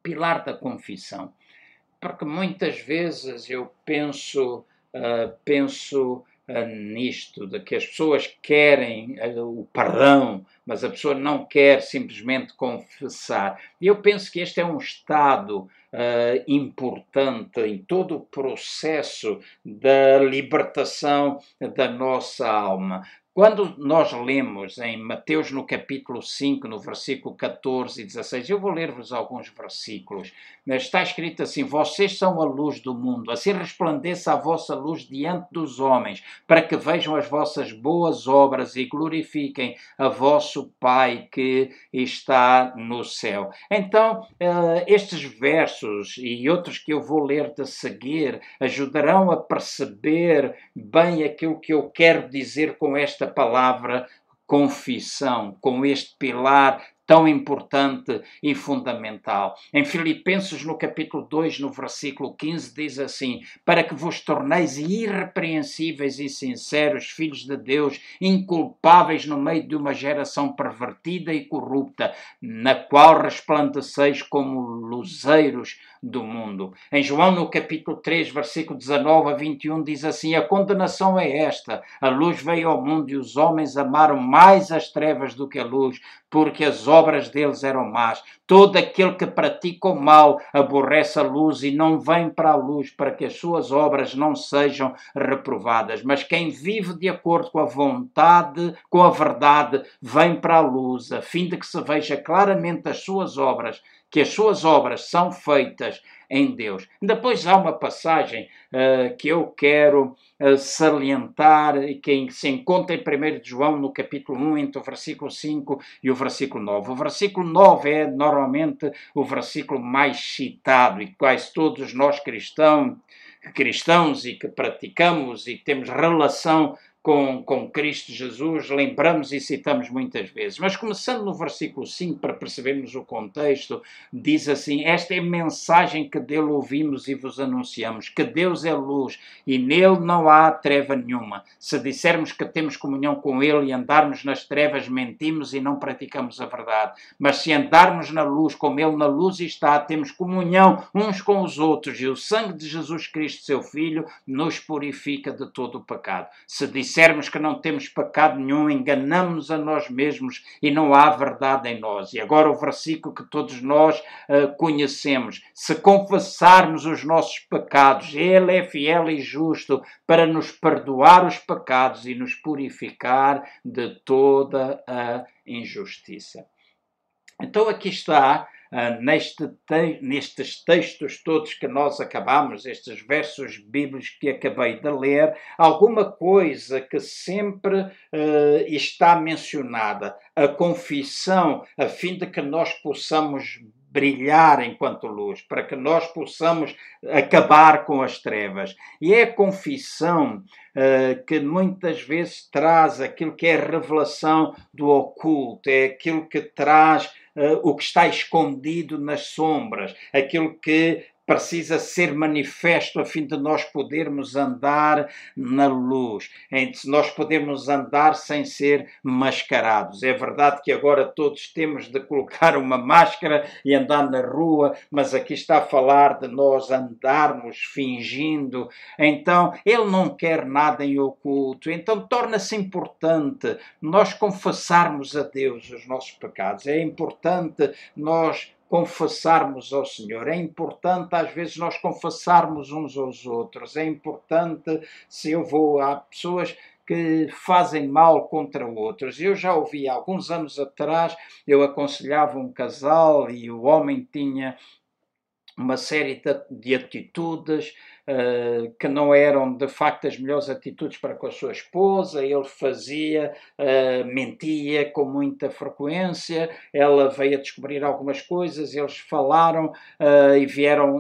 Pilar da confissão. Porque muitas vezes eu penso nisto, de que as pessoas querem o perdão, mas a pessoa não quer simplesmente confessar. E eu penso que este é um estado importante em todo o processo da libertação da nossa alma. Quando nós lemos em Mateus, no capítulo 5, no versículo 14 e 16, eu vou ler-vos alguns versículos, está escrito assim: vocês são a luz do mundo, assim resplandeça a vossa luz diante dos homens, para que vejam as vossas boas obras e glorifiquem a vosso Pai que está no céu. Então, estes versos e outros que eu vou ler de seguir ajudarão a perceber bem aquilo que eu quero dizer com esta palavra confissão, com este pilar tão importante e fundamental. Em Filipenses, no capítulo 2, no versículo 15, diz assim: para que vos torneis irrepreensíveis e sinceros, filhos de Deus, inculpáveis no meio de uma geração pervertida e corrupta, na qual resplandeceis como luzeiros do mundo. Em João, no capítulo 3, versículo 19 a 21, diz assim: a condenação é esta, a luz veio ao mundo e os homens amaram mais as trevas do que a luz, porque as obras deles eram más. Todo aquele que pratica o mal aborrece a luz e não vem para a luz, para que as suas obras não sejam reprovadas. Mas quem vive de acordo com a vontade, com a verdade, vem para a luz, a fim de que se veja claramente as suas obras, que as suas obras são feitas em Deus. Depois há uma passagem que eu quero salientar, que se encontra em 1 João, no capítulo 1, entre o versículo 5 e o versículo 9. O versículo 9 é normalmente o versículo mais citado, e quase todos nós cristãos e que praticamos e temos relação com Cristo Jesus, lembramos e citamos muitas vezes. Mas começando no versículo 5, para percebermos o contexto, diz assim: esta é a mensagem que dele ouvimos e vos anunciamos, que Deus é luz e nele não há treva nenhuma. Se dissermos que temos comunhão com ele e andarmos nas trevas, mentimos e não praticamos a verdade. Mas se andarmos na luz, como ele na luz está, temos comunhão uns com os outros, e o sangue de Jesus Cristo, seu Filho, nos purifica de todo o pecado. Se dissermos que não temos pecado nenhum, enganamos a nós mesmos e não há verdade em nós. E agora o versículo que todos nós conhecemos: se confessarmos os nossos pecados, ele é fiel e justo para nos perdoar os pecados e nos purificar de toda a injustiça. Então aqui está, nestes textos todos que nós acabamos, estes versos bíblicos que acabei de ler, alguma coisa que sempre está mencionada, a confissão, a fim de que nós possamos brilhar enquanto luz, para que nós possamos acabar com as trevas. E é a confissão que muitas vezes traz aquilo que é a revelação do oculto, é aquilo que traz o que está escondido nas sombras, aquilo que precisa ser manifesto a fim de nós podermos andar na luz, se nós podemos andar sem ser mascarados. É verdade que agora todos temos de colocar uma máscara e andar na rua, mas aqui está a falar de nós andarmos fingindo. Então, ele não quer nada em oculto, então torna-se importante nós confessarmos a Deus os nossos pecados. É importante nós confessarmos ao Senhor, é importante às vezes nós confessarmos uns aos outros, é importante há pessoas que fazem mal contra outros. Eu já ouvi há alguns anos atrás, eu aconselhava um casal e o homem tinha uma série de atitudes que não eram de facto as melhores atitudes para com a sua esposa. Ele mentia com muita frequência, ela veio a descobrir algumas coisas, eles falaram e vieram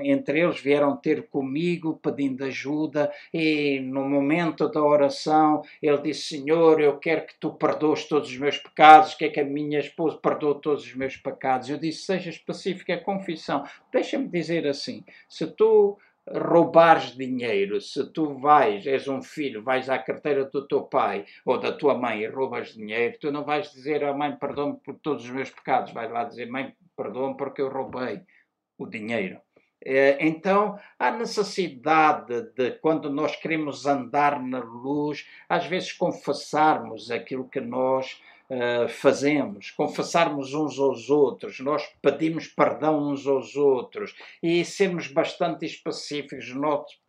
ter comigo pedindo ajuda, e no momento da oração ele disse: Senhor, eu quero que tu perdoes todos os meus pecados, quero que a minha esposa perdoe todos os meus pecados. Eu disse: seja específica a confissão, deixa-me dizer assim, se tu roubares dinheiro, se tu és um filho, vais à carteira do teu pai ou da tua mãe e roubas dinheiro, tu não vais dizer à mãe: perdoa-me por todos os meus pecados, vais lá dizer: mãe, perdoa-me porque eu roubei o dinheiro. Então, há necessidade de, quando nós queremos andar na luz, às vezes confessarmos aquilo que nós fazemos, confessarmos uns aos outros, nós pedimos perdão uns aos outros e sermos bastante específicos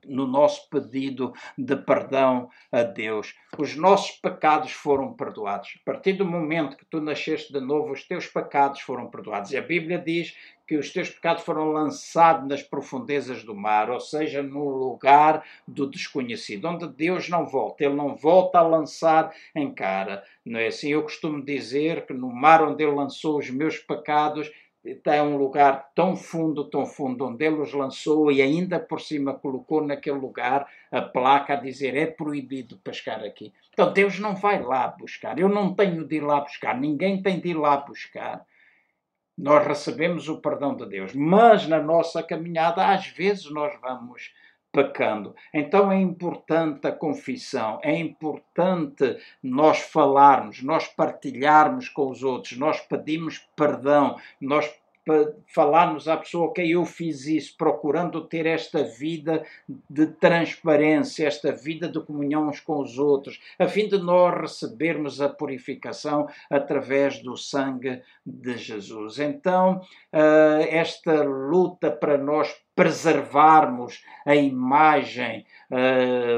no nosso pedido de perdão a Deus. Os nossos pecados foram perdoados. A partir do momento que tu nasceste de novo, os teus pecados foram perdoados. E a Bíblia diz que os teus pecados foram lançados nas profundezas do mar, ou seja, no lugar do desconhecido, onde Deus não volta. Ele não volta a lançar em cara. Não é assim? Eu costumo dizer que no mar onde ele lançou os meus pecados, é um lugar tão fundo, onde ele os lançou e ainda por cima colocou naquele lugar a placa a dizer: é proibido pescar aqui. Então Deus não vai lá buscar. Eu não tenho de ir lá buscar. Ninguém tem de ir lá buscar. Nós recebemos o perdão de Deus, mas na nossa caminhada às vezes nós vamos pecando. Então é importante a confissão, é importante nós falarmos, nós partilharmos com os outros, nós pedimos perdão, nós falarmos à pessoa: ok, eu fiz isso, procurando ter esta vida de transparência, esta vida de comunhão uns com os outros, a fim de nós recebermos a purificação através do sangue de Jesus. Então, esta luta para nós preservarmos a imagem,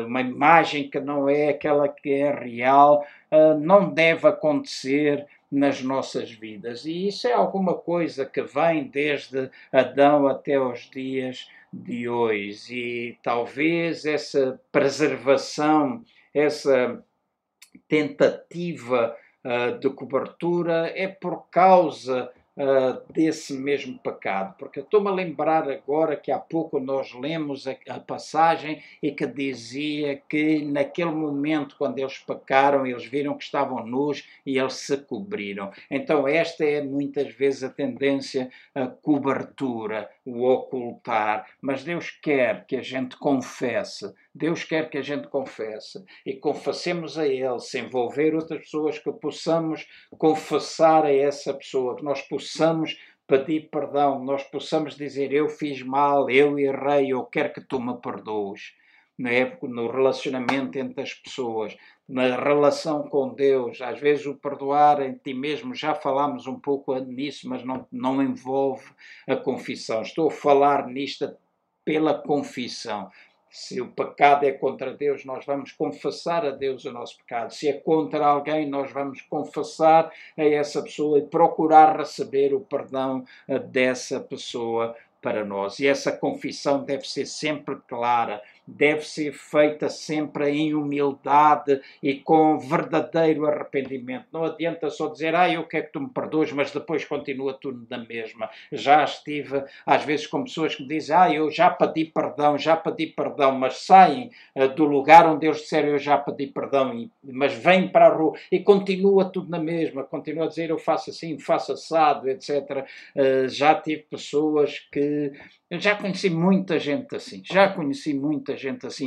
uma imagem que não é aquela que é real, não deve acontecer nas nossas vidas. E isso é alguma coisa que vem desde Adão até os dias de hoje. E talvez essa preservação, essa tentativa de cobertura é por causa desse mesmo pecado. Porque estou-me a lembrar agora que há pouco nós lemos a passagem e que dizia que naquele momento, quando eles pecaram, eles viram que estavam nus e eles se cobriram. Então esta é muitas vezes a tendência, a cobertura, o ocultar. Mas Deus quer que a gente confesse. Deus quer que a gente confesse e confessemos a Ele, sem envolver outras pessoas, que possamos confessar a essa pessoa, que nós possamos pedir perdão, nós possamos dizer: eu fiz mal, eu errei, eu quero que tu me perdoes. Na época, no relacionamento entre as pessoas, na relação com Deus, às vezes o perdoar em ti mesmo, já falámos um pouco nisso, mas não envolve a confissão. Estou a falar nisto pela confissão. Se o pecado é contra Deus, nós vamos confessar a Deus o nosso pecado. Se é contra alguém, nós vamos confessar a essa pessoa e procurar receber o perdão dessa pessoa para nós. E essa confissão deve ser sempre clara, deve ser feita sempre em humildade e com verdadeiro arrependimento. Não adianta só dizer, eu quero que tu me perdoes, mas depois continua tudo na mesma. Já estive, às vezes, com pessoas que me dizem, eu já pedi perdão, mas saem do lugar onde eles disseram, eu já pedi perdão, mas vêm para a rua e continua tudo na mesma, continua a dizer, eu faço assim, faço assado, etc. Já tive pessoas que... Eu já conheci muita gente assim,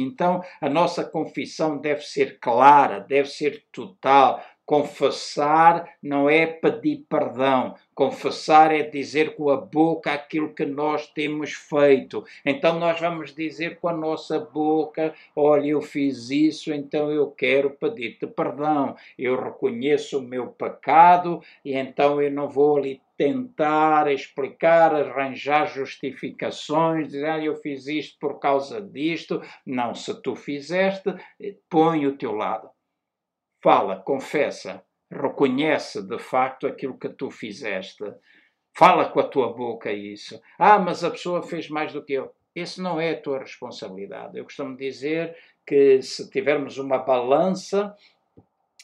Então, a nossa confissão deve ser clara, deve ser total. Confessar não é pedir perdão. Confessar é dizer com a boca aquilo que nós temos feito. Então nós vamos dizer com a nossa boca, olha, eu fiz isso, então eu quero pedir-te perdão. Eu reconheço o meu pecado e então eu não vou ali tentar explicar, arranjar justificações, dizer, eu fiz isto por causa disto. Não, se tu fizeste, põe o teu lado. Fala, confessa, reconhece de facto aquilo que tu fizeste. Fala com a tua boca isso. Mas a pessoa fez mais do que eu. Isso não é a tua responsabilidade. Eu costumo dizer que se tivermos uma balança,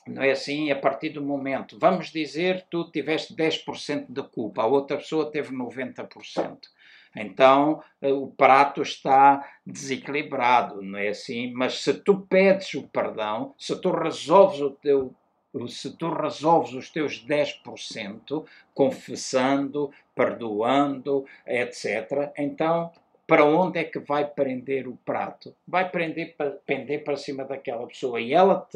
não é assim, a partir do momento, vamos dizer, tu tiveste 10% de culpa, a outra pessoa teve 90%. Então, o prato está desequilibrado, não é assim? Mas se tu pedes o perdão, se tu resolves os teus 10%, confessando, perdoando, etc., então, para onde é que vai prender o prato? Vai pender para cima daquela pessoa e ela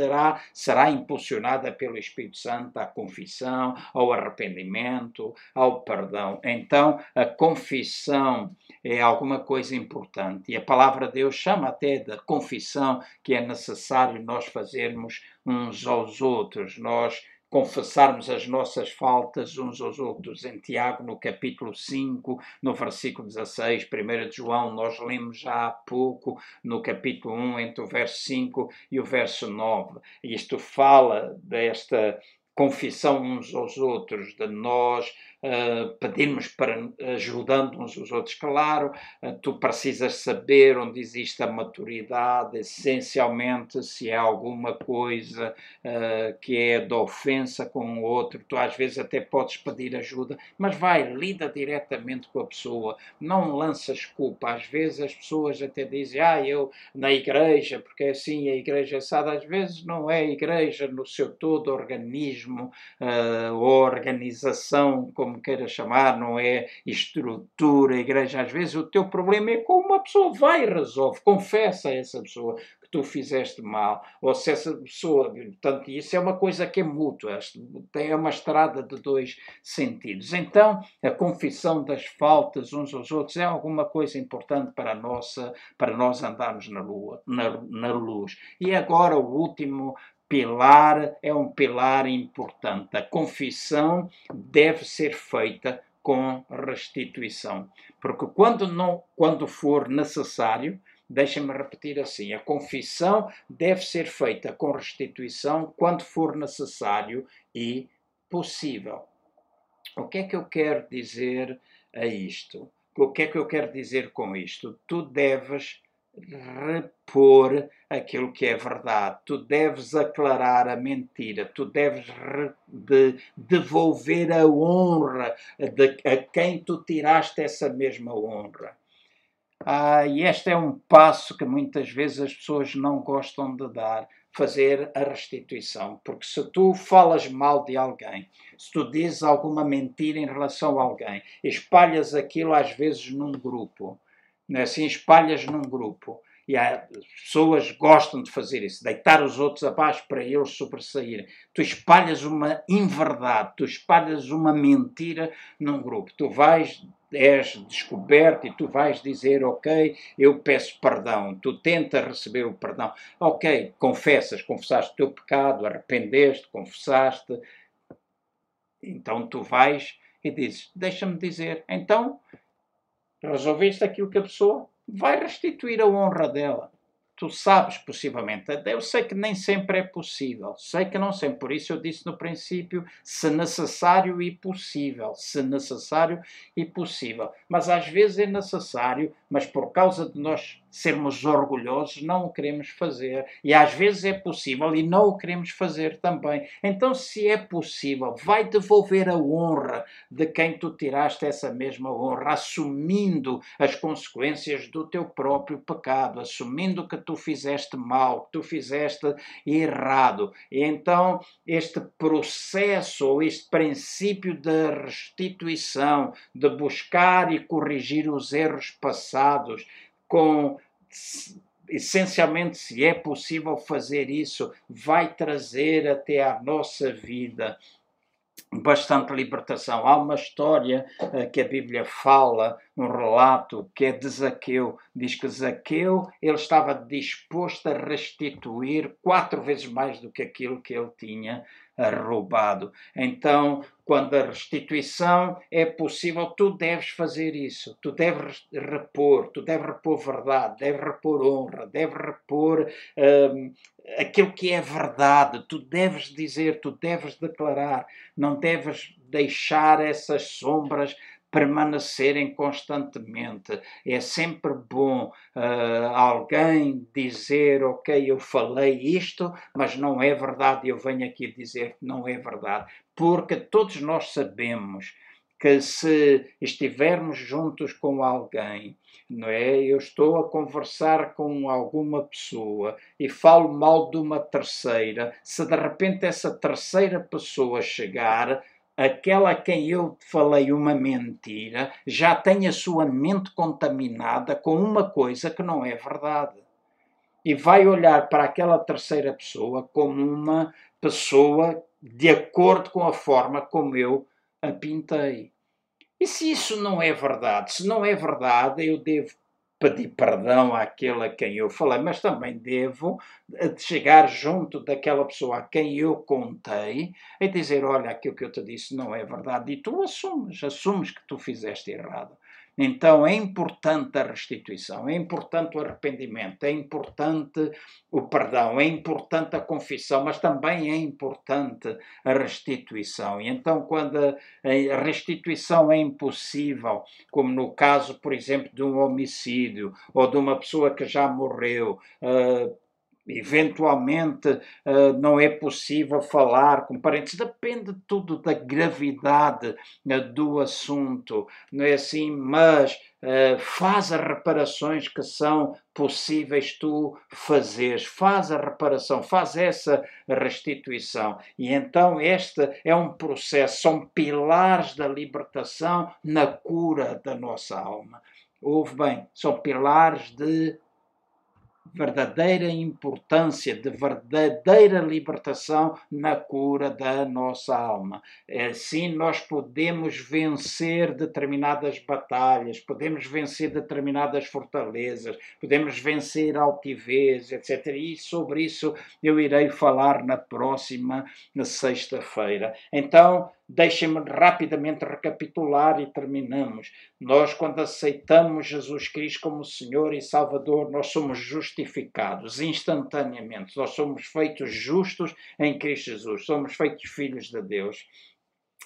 será impulsionada pelo Espírito Santo à confissão, ao arrependimento, ao perdão. Então, a confissão é alguma coisa importante e a palavra de Deus chama até da confissão que é necessário nós fazermos uns aos outros, nós confessarmos as nossas faltas uns aos outros. Em Tiago, no capítulo 5, no versículo 16, 1 de João, nós lemos já há pouco, no capítulo 1, entre o verso 5 e o verso 9. Isto fala desta confissão uns aos outros, de nós pedirmos para ajudando uns aos outros. Claro, tu precisas saber onde existe a maturidade, essencialmente, se é alguma coisa que é de ofensa com o outro. Tu às vezes até podes pedir ajuda, mas lida diretamente com a pessoa, não lanças culpa. Às vezes as pessoas até dizem, eu na igreja, porque assim a igreja é assada. Às vezes não é a igreja no seu todo organismo, organização, como queira chamar, não é estrutura, igreja. Às vezes o teu problema é com uma pessoa, vai e resolve, confessa a essa pessoa que tu fizeste mal, ou se essa pessoa, portanto, isso é uma coisa que é mútua, é uma estrada de dois sentidos. Então, a confissão das faltas uns aos outros é alguma coisa importante para nós andarmos na luz. E agora o último pilar é um pilar importante. A confissão deve ser feita com restituição. Porque quando for necessário, deixem-me repetir assim, a confissão deve ser feita com restituição quando for necessário e possível. O que é que eu quero dizer a isto? O que é que eu quero dizer com isto? Tu deves repor aquilo que é verdade, tu deves aclarar a mentira, tu deves devolver a honra a quem tu tiraste essa mesma honra. E este é um passo que muitas vezes as pessoas não gostam de dar, fazer a restituição, porque se tu falas mal de alguém, se tu dizes alguma mentira em relação a alguém, espalhas aquilo às vezes num grupo, não é assim? Espalhas num grupo. E as pessoas gostam de fazer isso, deitar os outros abaixo para eles sobressaírem. Tu espalhas uma inverdade, tu espalhas uma mentira num grupo. Tu és descoberto e tu vais dizer, ok, eu peço perdão, tu tentas receber o perdão. Ok, confessaste o teu pecado, arrependeste, confessaste. Então tu vais e dizes, deixa-me dizer, então resolveste aquilo que a pessoa vai restituir a honra dela. tu sabes, possivelmente, eu sei que nem sempre é possível, sei que não sempre, por isso eu disse no princípio, se necessário e possível, se necessário e possível. Mas às vezes é necessário, mas por causa de nós sermos orgulhosos, não o queremos fazer. E às vezes é possível e não o queremos fazer também. Então, se é possível, vai devolver a honra de quem tu tiraste essa mesma honra, assumindo as consequências do teu próprio pecado, assumindo que tu fizeste mal, que tu fizeste errado. E então, este processo, ou este princípio da restituição, de buscar e corrigir os erros passados, com, essencialmente, se é possível fazer isso, vai trazer até à nossa vida bastante libertação. Há uma história que a Bíblia fala, um relato, que é de Zaqueu. Diz que Zaqueu, ele estava disposto a restituir 4 vezes mais do que aquilo que ele tinha roubado. Então, quando a restituição é possível, tu deves fazer isso. Tu deves repor, verdade, deves repor honra, deves repor aquilo que é verdade. Tu deves dizer, tu deves declarar. Não deves deixar essas sombras permanecerem constantemente. É sempre bom alguém dizer, ok, eu falei isto, mas não é verdade, eu venho aqui dizer que não é verdade. Porque todos nós sabemos que se estivermos juntos com alguém, não é? Eu estou a conversar com alguma pessoa e falo mal de uma terceira, se de repente essa terceira pessoa chegar, aquela a quem eu falei uma mentira, já tem a sua mente contaminada com uma coisa que não é verdade. E vai olhar para aquela terceira pessoa como uma pessoa de acordo com a forma como eu a pintei. E se isso não é verdade? Se não é verdade, eu devo pedir perdão àquele a quem eu falei, mas também devo chegar junto daquela pessoa a quem eu contei e dizer, olha, aquilo que eu te disse não é verdade, e tu assumes que tu fizeste errado. Então é importante a restituição, é importante o arrependimento, é importante o perdão, é importante a confissão, mas também é importante a restituição. E então quando a restituição é impossível, como no caso, por exemplo, de um homicídio ou de uma pessoa que já morreu, eventualmente não é possível falar com parentes, depende tudo da gravidade do assunto, não é assim, mas faz as reparações que são possíveis tu fazeres, faz a reparação, faz essa restituição. E então este é um processo, são pilares da libertação na cura da nossa alma. Ouve bem, são pilares de verdadeira importância, de verdadeira libertação na cura da nossa alma. Assim nós podemos vencer determinadas batalhas, podemos vencer determinadas fortalezas, podemos vencer altivez, etc. E sobre isso eu irei falar na próxima sexta-feira. Então, deixem-me rapidamente recapitular e terminamos. Nós, quando aceitamos Jesus Cristo como Senhor e Salvador, nós somos justificados instantaneamente. Nós somos feitos justos em Cristo Jesus. Somos feitos filhos de Deus.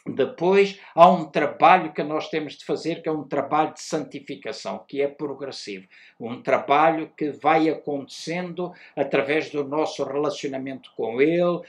Depois, há um trabalho que nós temos de fazer, que é um trabalho de santificação, que é progressivo. Um trabalho que vai acontecendo através do nosso relacionamento com Ele,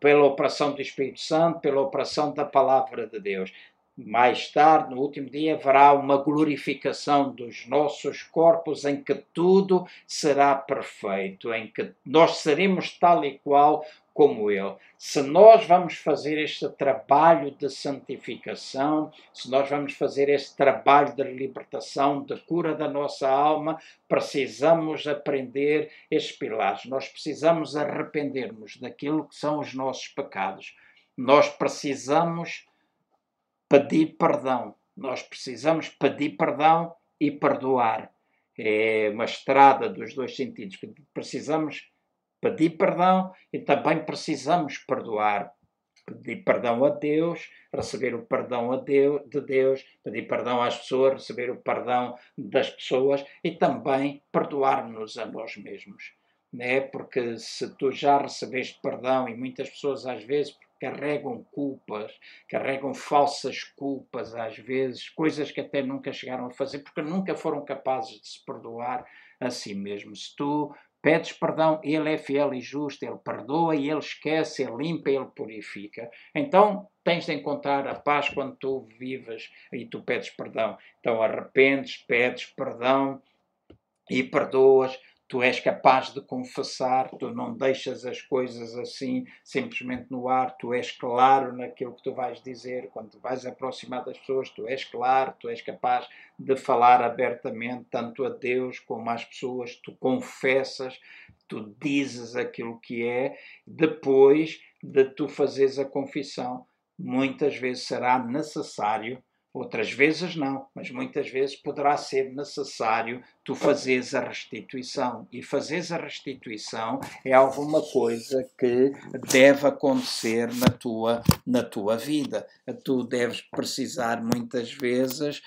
pela operação do Espírito Santo, pela operação da Palavra de Deus. Mais tarde, no último dia, haverá uma glorificação dos nossos corpos em que tudo será perfeito, em que nós seremos tal e qual como Ele. Se nós vamos fazer este trabalho de santificação, se nós vamos fazer este trabalho de libertação, de cura da nossa alma, precisamos aprender estes pilares. Nós precisamos arrepender-nos daquilo que são os nossos pecados. Nós precisamos pedir perdão. Nós precisamos pedir perdão e perdoar. É uma estrada dos dois sentidos. Precisamos pedir perdão e também precisamos perdoar. Pedir perdão a Deus, receber o perdão de Deus, pedir perdão às pessoas, receber o perdão das pessoas e também perdoar-nos a nós mesmos. né? Porque se tu já recebeste perdão, e muitas pessoas às vezes carregam culpas, carregam falsas culpas às vezes, coisas que até nunca chegaram a fazer, porque nunca foram capazes de se perdoar a si mesmo. Se tu pedes perdão, Ele é fiel e justo, Ele perdoa e Ele esquece, Ele limpa, Ele purifica. Então tens de encontrar a paz quando tu vives e tu pedes perdão. Então arrependes, pedes perdão e perdoas. Tu és capaz de confessar, tu não deixas as coisas assim simplesmente no ar, tu és claro naquilo que tu vais dizer, quando tu vais aproximar das pessoas, tu és claro, tu és capaz de falar abertamente, tanto a Deus como às pessoas, tu confessas, tu dizes aquilo que é, depois de tu fazeres a confissão, muitas vezes será necessário, outras vezes não, mas muitas vezes poderá ser necessário tu fazeres a restituição. E fazeres a restituição é alguma coisa que deve acontecer na tua vida. Tu deves precisar muitas vezes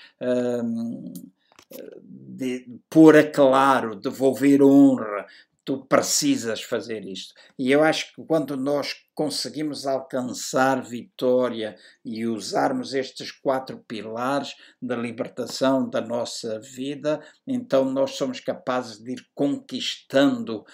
pôr a claro, devolver honra. Tu precisas fazer isto. E eu acho que quando nós conseguimos alcançar vitória e usarmos estes 4 pilares da libertação da nossa vida, então nós somos capazes de ir conquistando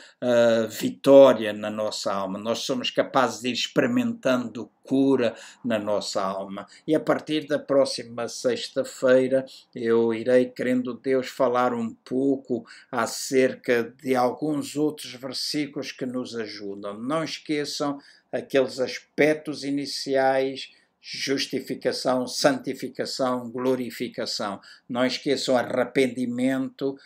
vitória na nossa alma. Nós somos capazes de ir experimentando cura na nossa alma. E a partir da próxima sexta-feira eu irei, querendo Deus, falar um pouco acerca de alguns outros versículos que nos ajudam. Não esqueçam aqueles aspectos iniciais: justificação, santificação, glorificação. Não esqueçam arrependimento,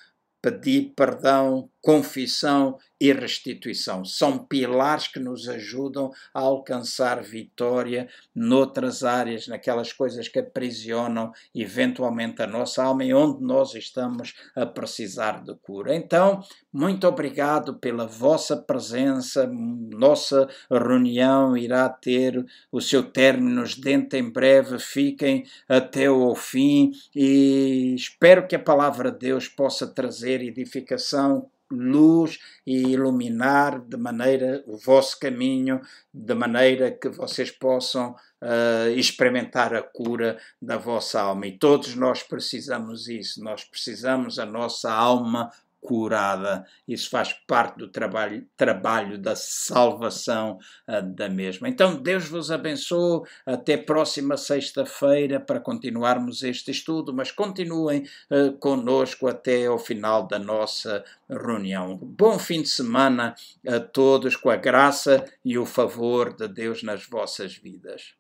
pedir perdão, confissão e restituição. São pilares que nos ajudam a alcançar vitória noutras áreas, naquelas coisas que aprisionam eventualmente a nossa alma e onde nós estamos a precisar de cura. Então, muito obrigado pela vossa presença. Nossa reunião irá ter o seu término dentro em breve. Fiquem até ao fim e espero que a palavra de Deus possa trazer edificação, luz e iluminar de maneira o vosso caminho, de maneira que vocês possam experimentar a cura da vossa alma. E todos nós precisamos isso, nós precisamos a nossa alma curada. Isso faz parte do trabalho da salvação da mesma. Então Deus vos abençoe, até próxima sexta-feira para continuarmos este estudo, mas continuem conosco até ao final da nossa reunião. Bom fim de semana a todos, com a graça e o favor de Deus nas vossas vidas.